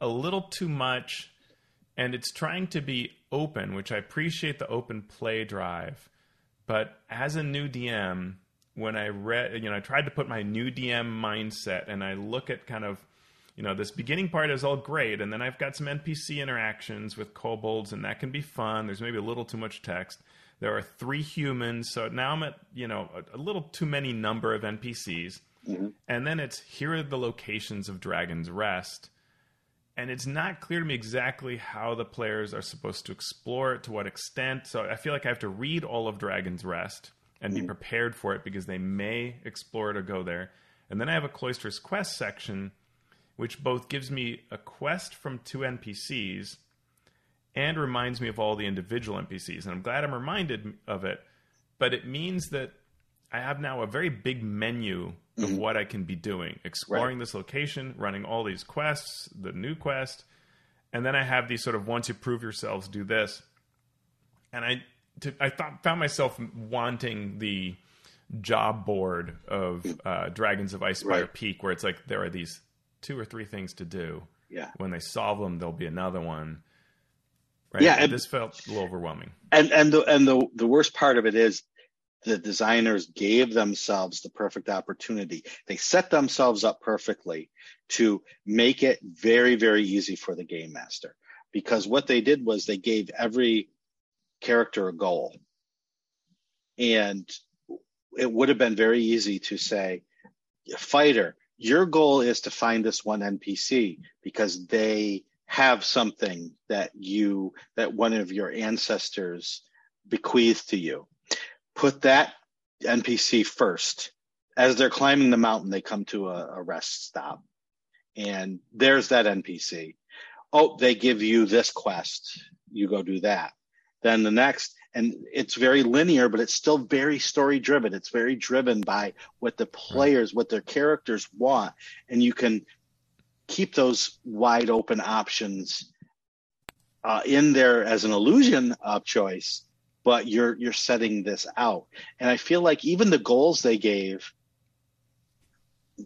a little too much. And it's trying to be open, which I appreciate the open play drive. But as a new D M, when I read, you know, I tried to put my new D M mindset and I look at kind of you know, this beginning part is all great, and then I've got some N P C interactions with kobolds, and that can be fun. There's maybe a little too much text. There are three humans, so now I'm at, you know, a, a little too many number of N P Cs. Mm-hmm. And then it's, here are the locations of Dragon's Rest. And it's not clear to me exactly how the players are supposed to explore it, to what extent. So I feel like I have to read all of Dragon's Rest and be prepared for it, because they may explore it or go there. And then I have a Cloister's Quest section, which both gives me a quest from two N P Cs and reminds me of all the individual N P Cs. And I'm glad I'm reminded of it, but it means that I have now a very big menu of mm-hmm. what I can be doing, exploring right. this location, running all these quests, the new quest. And then I have these sort of, once you prove yourselves, do this. And I, to, I thought, found myself wanting the job board of uh, Dragons of Icespire right. Peak, where it's like, there are these two or three things to do. Yeah. When they solve them, there'll be another one. Right? Yeah. And, this felt a little overwhelming. And, and, the, and the, the worst part of it is, the designers gave themselves the perfect opportunity. They set themselves up perfectly to make it very, very easy for the game master, because what they did was they gave every character a goal. And it would have been very easy to say, fighter, your goal is to find this one N P C because they have something that you, that one of your ancestors bequeathed to you. Put that N P C first. As they're climbing the mountain, they come to a, a rest stop. And there's that N P C. Oh, they give you this quest. You go do that. Then the next, and it's very linear, but it's still very story-driven. It's very driven by what the players, what their characters want. And you can keep those wide-open options uh, in there as an illusion of choice, but you're you're setting this out. And I feel like even the goals they gave,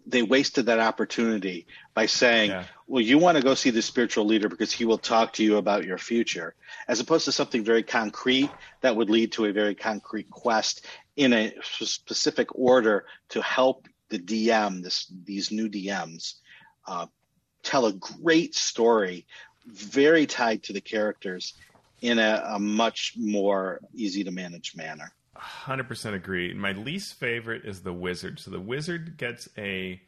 they wasted that opportunity by saying, yeah. well, you want to go see the spiritual leader because he will talk to you about your future, as opposed to something very concrete that would lead to a very concrete quest in a specific order to help the D M, this, these new D Ms, uh, tell a great story, very tied to the characters, in a, a much more easy-to-manage manner. one hundred percent agree. My least favorite is the wizard. So the wizard gets a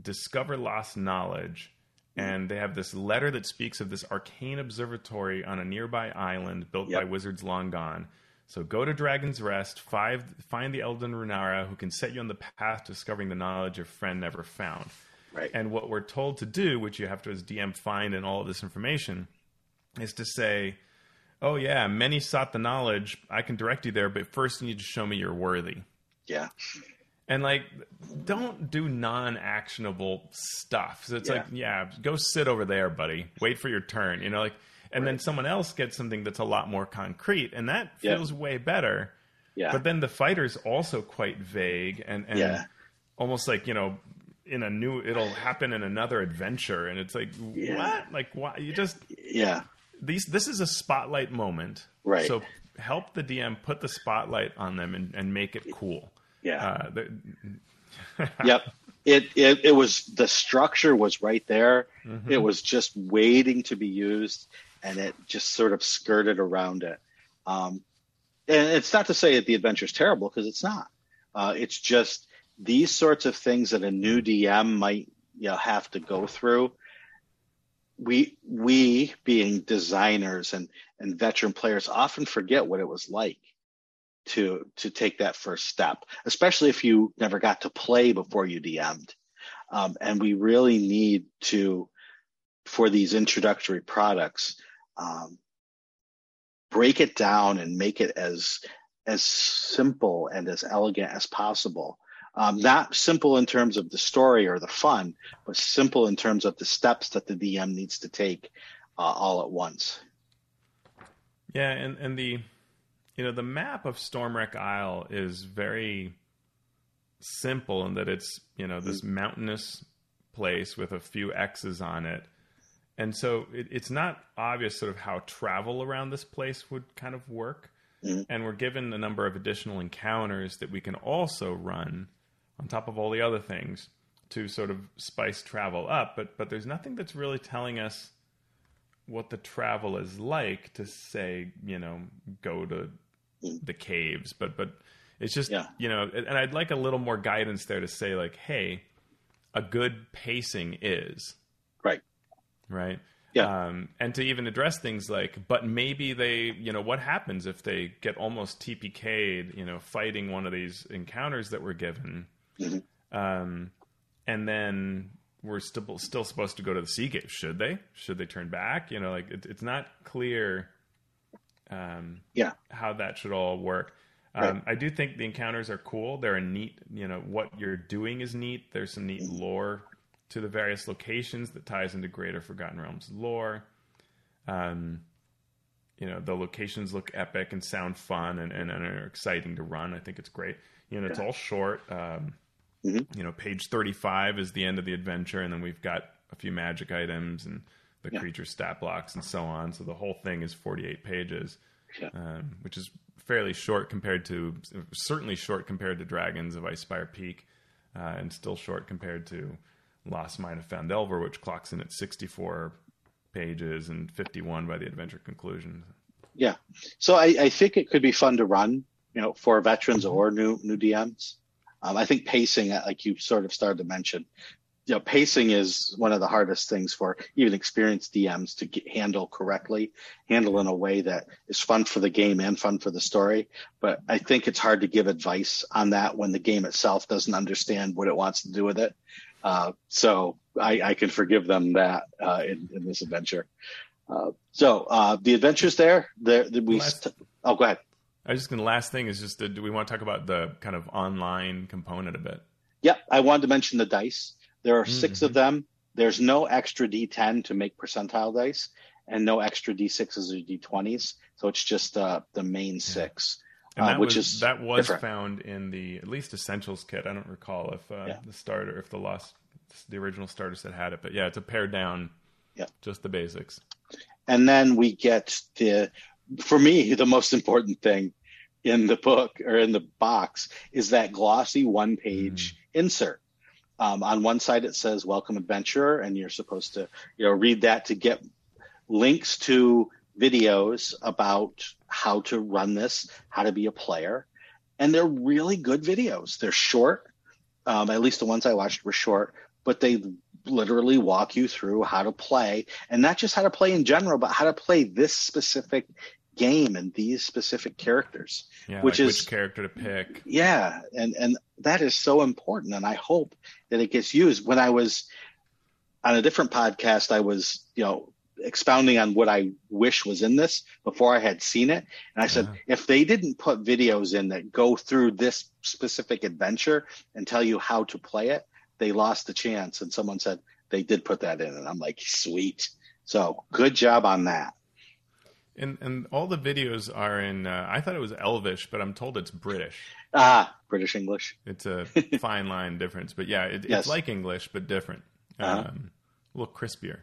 discover lost knowledge, and they have this letter that speaks of this arcane observatory on a nearby island built yep. by wizards long gone. So go to Dragon's Rest, find, find the Elden Runara, who can set you on the path to discovering the knowledge your friend never found. Right. And what we're told to do, which you have to as D M find in all of this information, is to say, oh, yeah, many sought the knowledge. I can direct you there, but first you need to show me you're worthy. Yeah. And, like, don't do non-actionable stuff. So it's yeah. like, yeah, go sit over there, buddy. Wait for your turn, you know, like, and right. then someone else gets something that's a lot more concrete, and that feels yeah. way better. Yeah. But then the fighter's also quite vague and, and yeah. almost like, you know, in a new, it'll happen in another adventure. And it's like, yeah. what? Like, why? You just... Yeah. These, this is a spotlight moment, right? So help the D M put the spotlight on them and, and make it cool. Yeah. Uh, yep. It, it it was, the structure was right there. Mm-hmm. It was just waiting to be used, and it just sort of skirted around it. Um, and it's not to say that the adventure is terrible, because it's not. Uh, it's just these sorts of things that a new D M might you know, have to go through. We, we being designers and, and veteran players, often forget what it was like to to take that first step, especially if you never got to play before you D M'd. Um, and we really need to, for these introductory products, um, break it down and make it as as simple and as elegant as possible. Um, not simple in terms of the story or the fun, but simple in terms of the steps that the D M needs to take uh, all at once. Yeah, and, and the you know the map of Stormwreck Isle is very simple in that it's you know this mm-hmm. mountainous place with a few X's on it, and so it, it's not obvious sort of how travel around this place would kind of work. Mm-hmm. And we're given a number of additional encounters that we can also run on top of all the other things to sort of spice travel up, but but there's nothing that's really telling us what the travel is like to say, you know, go to the caves, but but it's just, yeah. you know, and I'd like a little more guidance there to say like, hey, a good pacing is right. Right. Yeah. Um, and to even address things like, but maybe they, you know, what happens if they get almost T P K'd, you know, fighting one of these encounters that we're given. Mm-hmm. Um, and then we're still, still supposed to go to the sea gate. Should they, should they turn back? You know, like it, it's not clear, um, yeah. how that should all work. Um, right. I do think the encounters are cool. They're a neat, you know, what you're doing is neat. There's some neat lore to the various locations that ties into greater Forgotten Realms lore. Um, you know, the locations look epic and sound fun and, and, and are exciting to run. I think it's great. You know, it's all short. Um, mm-hmm. You know, page thirty-five is the end of the adventure. And then we've got a few magic items and the yeah. creature stat blocks and so on. So the whole thing is forty-eight pages, yeah. um, which is fairly short compared to, certainly short compared to Dragons of Icespire Peak, uh, and still short compared to Lost Mine of Phandelver, which clocks in at sixty-four pages and fifty-one by the adventure conclusion. Yeah. So I, I think it could be fun to run, you know, for veterans or new new D Ms. Um, I think pacing, like you sort of started to mention, you know, pacing is one of the hardest things for even experienced D Ms to get, handle correctly, handle in a way that is fun for the game and fun for the story. But I think it's hard to give advice on that when the game itself doesn't understand what it wants to do with it. Uh, so I, I can forgive them that uh, in, in this adventure. Uh, so uh, the adventure's there. There, there we. Last, st- oh, go ahead. I was just going to. Last thing is just, do we want to talk about the kind of online component a bit? Yeah, I wanted to mention the dice. There are mm-hmm. six of them. There's no extra D ten to make percentile dice, and no extra D sixes or D twenties. So it's just uh, the main yeah. six. And that uh, which was, is that was different. Found in the at least Essentials Kit. I don't recall if uh, yeah. the starter, if the lost, the original starter set had it, but yeah, it's a pared down, yeah, just the basics. And then we get the, for me, the most important thing in the book or in the box is that glossy one-page mm. insert. Um, on one side, it says "Welcome Adventurer," and you're supposed to, you know, read that to get links to videos about how to run this, how to be a player. And they're really good videos. They're short. Um, at least the ones I watched were short, but they literally walk you through how to play, and not just how to play in general, but how to play this specific game and these specific characters, yeah, which like is which character to pick. Yeah. And, and that is so important. And I hope that it gets used. When I was on a different podcast, I was, you know, expounding on what I wish was in this before I had seen it. And I said, yeah. if they didn't put videos in that go through this specific adventure and tell you how to play it, they lost the chance. And someone said they did put that in. And I'm like, sweet. So good job on that. And and all the videos are in, uh, I thought it was Elvish, but I'm told it's British. Ah, British English. It's a fine line difference, but yeah, it, yes. it's like English, but different. Uh-huh. Um, a little crispier.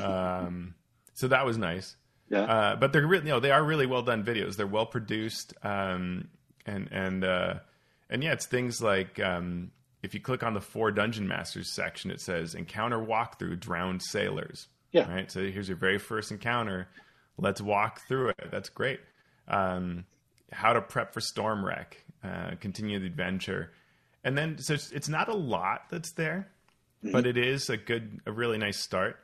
Um, so that was nice. Yeah. Uh, but they're really, you know, they are really well done videos. They're well produced. Um, and, and, uh, and yeah, it's things like, um, if you click on the four Dungeon Masters section, it says encounter walkthrough drowned sailors. Yeah. Right. So here's your very first encounter. Let's walk through it. That's great. Um, how to prep for Stormwreck, uh, continue the adventure. And then, so it's, it's not a lot that's there, mm-hmm. but it is a good, a really nice start.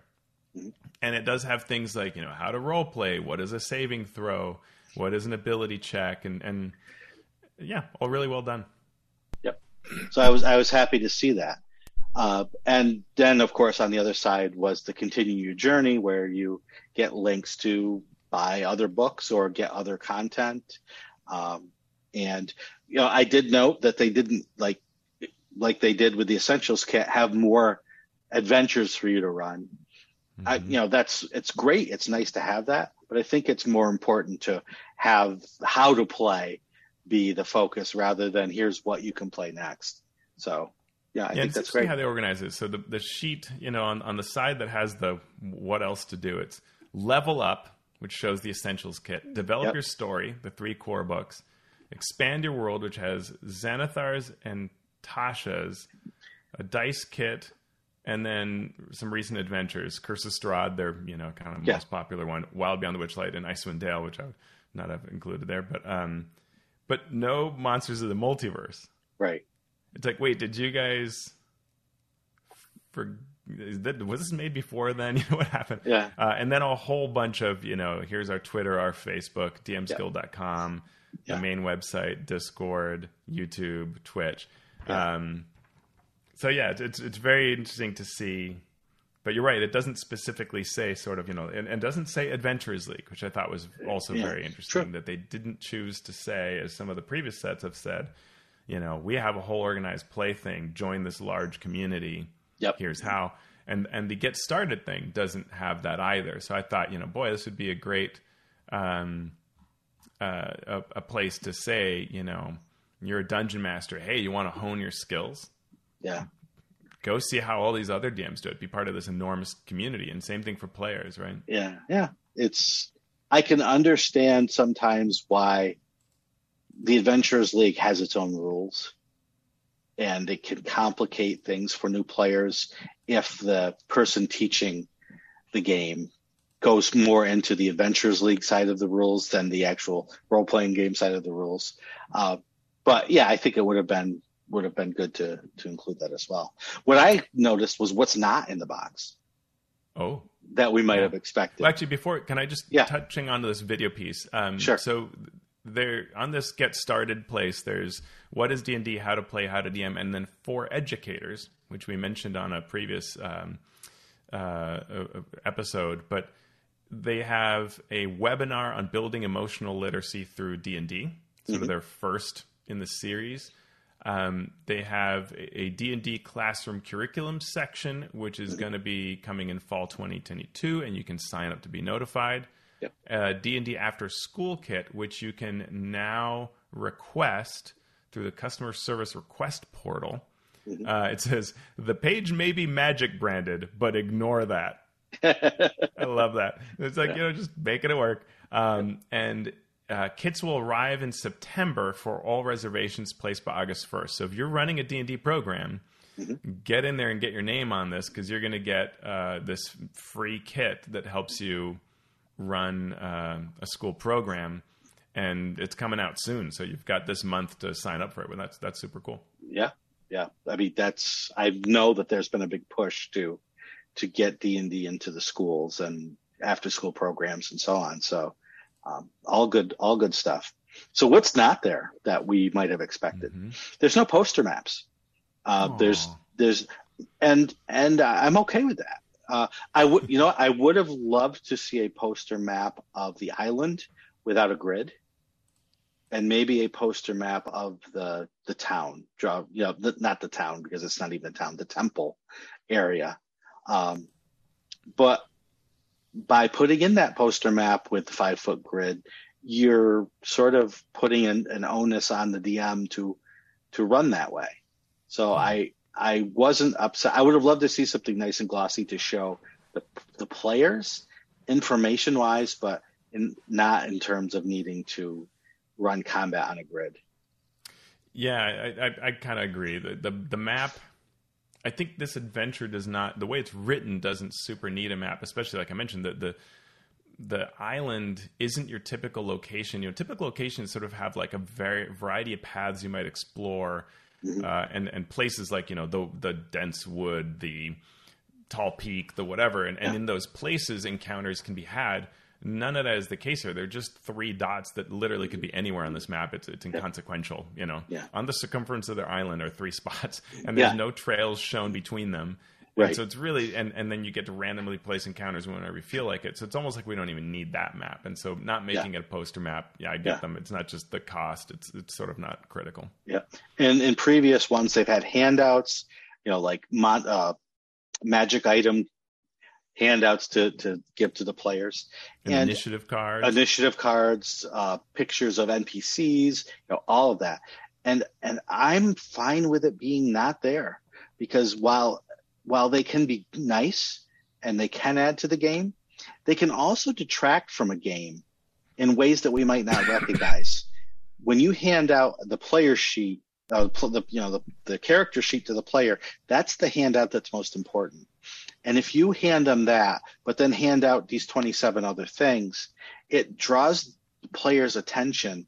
And it does have things like, you know, how to role play, what is a saving throw, what is an ability check, and, and yeah, all really well done. Yep. So I was I was happy to see that. Uh, and then, of course, on the other side was the continue your journey, where you get links to buy other books or get other content. Um, and, you know, I did note that they didn't, like like they did with the Essentials Kit, have more adventures for you to run. Mm-hmm. I, you know, that's, it's great. It's nice to have that, but I think it's more important to have how to play be the focus rather than here's what you can play next. So yeah, I yeah, think that's great how they organize it. So the, the sheet, you know, on, on the side that has the, what else to do, it's level up, which shows the Essentials Kit, develop yep. your story, the three core books, expand your world, which has Xanathar's and Tasha's, a dice kit, and then some recent adventures. Curse of Strahd, their you know kind of yeah. most popular one. Wild Beyond the Witchlight and Icewind Dale, which I would not have included there, but um, but no Monsters of the Multiverse. Right. It's like, wait, did you guys? For is that, was this made before then? You know what happened? Yeah. Uh, and then a whole bunch of you know. Here's our Twitter, our Facebook, D M s guild dot com, yeah. the main website, Discord, YouTube, Twitch. Yeah. Um, so yeah, it's, it's it's very interesting to see. But you're right; it doesn't specifically say sort of you know, and, and doesn't say Adventurers League, which I thought was also yeah, very interesting true. That they didn't choose to say, as some of the previous sets have said. You know, we have a whole organized play thing. Join this large community. Yep. Here's how. And and the get started thing doesn't have that either. So I thought, you know, boy, this would be a great um, uh, a, a place to say, you know, you're a dungeon master. Hey, you want to hone your skills? Yeah. Go see how all these other D Ms do it. Be part of this enormous community. And same thing for players, right? Yeah. Yeah. It's, I can understand sometimes why the Adventurers League has its own rules, and it can complicate things for new players if the person teaching the game goes more into the Adventurers League side of the rules than the actual role-playing game side of the rules. Uh, but yeah, I think it would have been would have been good to to include that as well. What I noticed was what's not in the box. Oh. That we might yeah. have expected. Well, actually, before, can I just yeah. touching on this video piece? Um, sure. So. There on this get started place, there's what is D and D, how to play, how to D M, and then for educators, which we mentioned on a previous um, uh, episode. But they have a webinar on building emotional literacy through D and D, sort mm-hmm. of their first in the series. Um, they have a D and D classroom curriculum section, which is mm-hmm. going to be coming in fall twenty twenty-two, and you can sign up to be notified. Uh, D and D After School Kit, which you can now request through the customer service request portal. Mm-hmm. Uh, it says, the page may be magic branded, but ignore that. I love that. It's like, yeah. you know, just make it work. Um, and uh, kits will arrive in September for all reservations placed by August first. So if you're running a D and D program, mm-hmm. get in there and get your name on this, because you're going to get uh, this free kit that helps you run uh, a school program, and it's coming out soon. So you've got this month to sign up for it. Well, that's, that's super cool. Yeah. Yeah. I mean, that's, I know that there's been a big push to, to get D and D into the schools and after school programs and so on. So um, all good, all good stuff. So what's not there that we might have expected? Mm-hmm. There's no poster maps. Uh, there's, there's, and, and I'm okay with that. Uh, I would, you know, I would have loved to see a poster map of the island without a grid, and maybe a poster map of the the town. Draw, you know, the, not the town, because it's not even a town. The temple area, um, but by putting in that poster map with the five foot grid, you're sort of putting an, an onus on the D M to to run that way. So mm-hmm. I. I wasn't upset. I would have loved to see something nice and glossy to show the the players information-wise, but in, not in terms of needing to run combat on a grid. Yeah, I, I, I kind of agree. The, the the map, I think this adventure does not, the way it's written doesn't super need a map, especially like I mentioned, the, the, the island isn't your typical location. Your typical locations sort of have like a very, variety of paths you might explore. Uh, and, and places like, you know, the the dense wood, the tall peak, the whatever. And, and yeah. in those places, encounters can be had. None of that is the case here. They're just three dots that literally could be anywhere on this map. It's it's inconsequential, you know. Yeah. On the circumference of their island are three spots. And there's yeah. no trails shown between them. Right. And so it's really, and, and then you get to randomly place encounters whenever you feel like it. So it's almost like we don't even need that map. And so not making yeah. it a poster map, yeah, I get yeah. them. It's not just the cost. It's it's sort of not critical. Yeah. And in previous ones, they've had handouts, you know, like uh, magic item handouts to, to give to the players. And and initiative cards. Initiative cards, uh, pictures of N P Cs, you know, all of that. And and I'm fine with it being not there, because while – while they can be nice and they can add to the game, they can also detract from a game in ways that we might not recognize. When you hand out the player sheet uh, the, you know, the, the character sheet to the player, that's the handout that's most important. And if you hand them that, but then hand out these twenty-seven other things, it draws the player's attention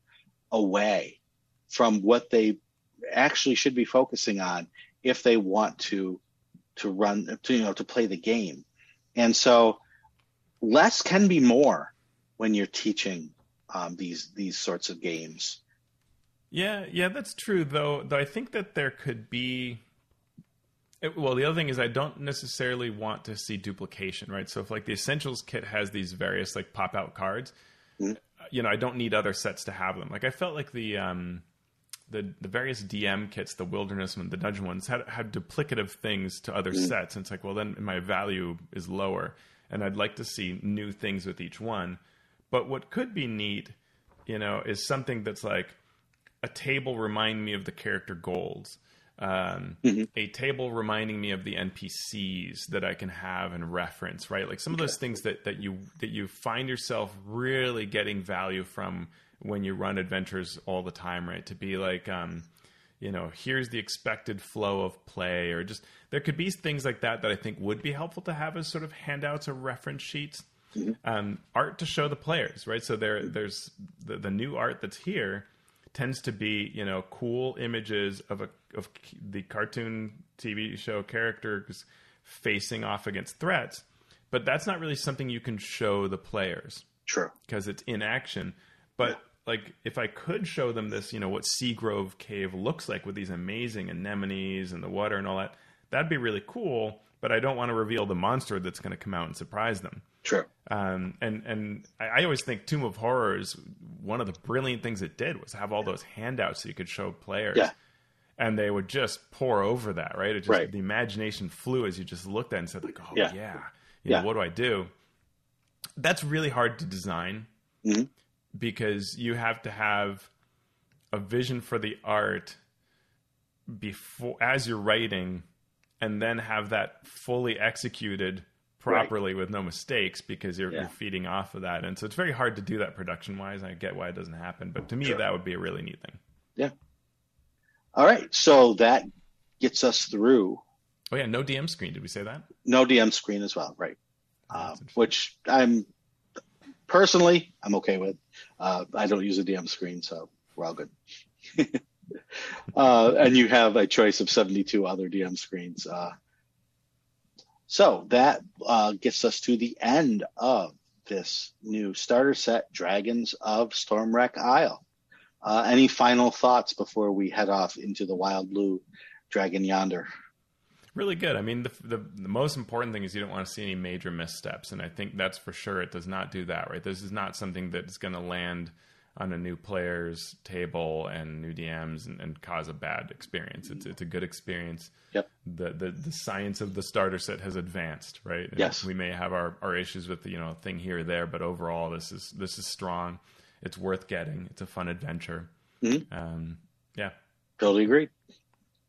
away from what they actually should be focusing on if they want to to run to, you know, to play the game. And so less can be more when you're teaching um, these these sorts of games. Yeah, yeah, that's true. Though, though I think that there could be. It, well, the other thing is I don't necessarily want to see duplication, right? So if like the Essentials Kit has these various like pop out cards, mm-hmm. you know, I don't need other sets to have them. Like I felt like the um, the the various D M kits, the Wilderness and the Dungeon ones, had had duplicative things to other mm-hmm. sets, and it's like, well, then my value is lower. And I'd like to see new things with each one. But what could be neat, you know, is something that's like a table remind me of the character goals, um, mm-hmm. a table reminding me of the N P Cs that I can have and reference, right? Like some okay. of those things that, that you that you find yourself really getting value from when you run adventures all the time, right? To be like, um, you know, here's the expected flow of play, or just there could be things like that that I think would be helpful to have as sort of handouts or reference sheets. Mm-hmm. Um, art to show the players, right? So there, there's the, the new art that's here tends to be, you know, cool images of a of the cartoon T V show characters facing off against threats, but that's not really something you can show the players. True. Because it's in action. But yeah. Like, if I could show them this, you know, what Seagrove Cave looks like with these amazing anemones and the water and all that, that'd be really cool, but I don't want to reveal the monster that's going to come out and surprise them. Sure. Um, and and I always think Tomb of Horrors, one of the brilliant things it did was have all those handouts that you could show players. Yeah. And they would just pour over that, right? It just, right. The imagination flew as you just looked at it and said, like, oh, yeah, yeah. You yeah. know, what do I do? That's really hard to design. Mm-hmm. Because you have to have a vision for the art before as you're writing, and then have that fully executed properly right. with no mistakes, because you're, yeah. you're feeding off of that. And so it's very hard to do that production wise. I get why it doesn't happen, but to me, sure. that would be a really neat thing. Yeah. All right. So that gets us through. Oh yeah. No D M screen. Did we say that? No D M screen as well. Right. Uh, which I'm, Personally, I'm okay with. Uh, I don't use a D M screen, so we're all good. uh, and you have a choice of seventy-two other D M screens. Uh, so that uh, gets us to the end of this new starter set, Dragons of Stormwreck Isle. Uh, any final thoughts before we head off into the wild blue dragon yonder? Really good. I mean, the, the the most important thing is you don't want to see any major missteps, and I think that's for sure. It does not do that, right? This is not something that's going to land on a new player's table and new D Ms and, and cause a bad experience. It's it's a good experience. Yep. The the, the science of the starter set has advanced, right? And yes. We may have our, our issues with the, you know, thing here or there, but overall, this is this is strong. It's worth getting. It's a fun adventure. Mm-hmm. Um, yeah. Totally agree.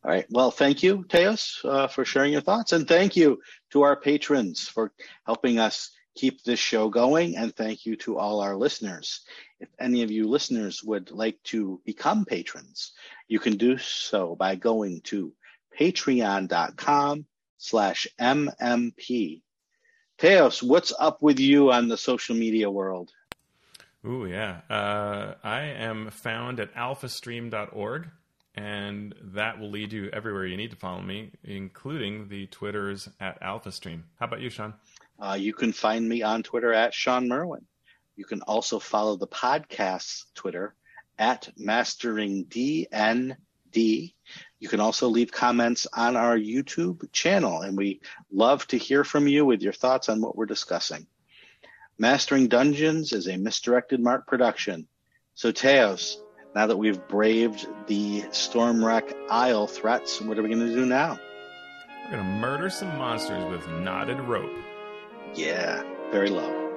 All right. Well, thank you, Teos, uh, for sharing your thoughts. And thank you to our patrons for helping us keep this show going. And thank you to all our listeners. If any of you listeners would like to become patrons, you can do so by going to patreon.com slash MMP. Teos, what's up with you on the social media world? Ooh, yeah. Uh, I am found at alpha stream dot org. And that will lead you everywhere you need to follow me, including the Twitters at AlphaStream. How about you, Sean? Uh, you can find me on Twitter at Sean Merwin. You can also follow the podcast's Twitter at Mastering D N D. You can also leave comments on our YouTube channel, and we love to hear from you with your thoughts on what we're discussing. Mastering Dungeons is a Misdirected Mark production. So, Teos, now that we've braved the Stormwreck Isle threats, what are we going to do now? We're going to murder some monsters with knotted rope. Yeah, very low.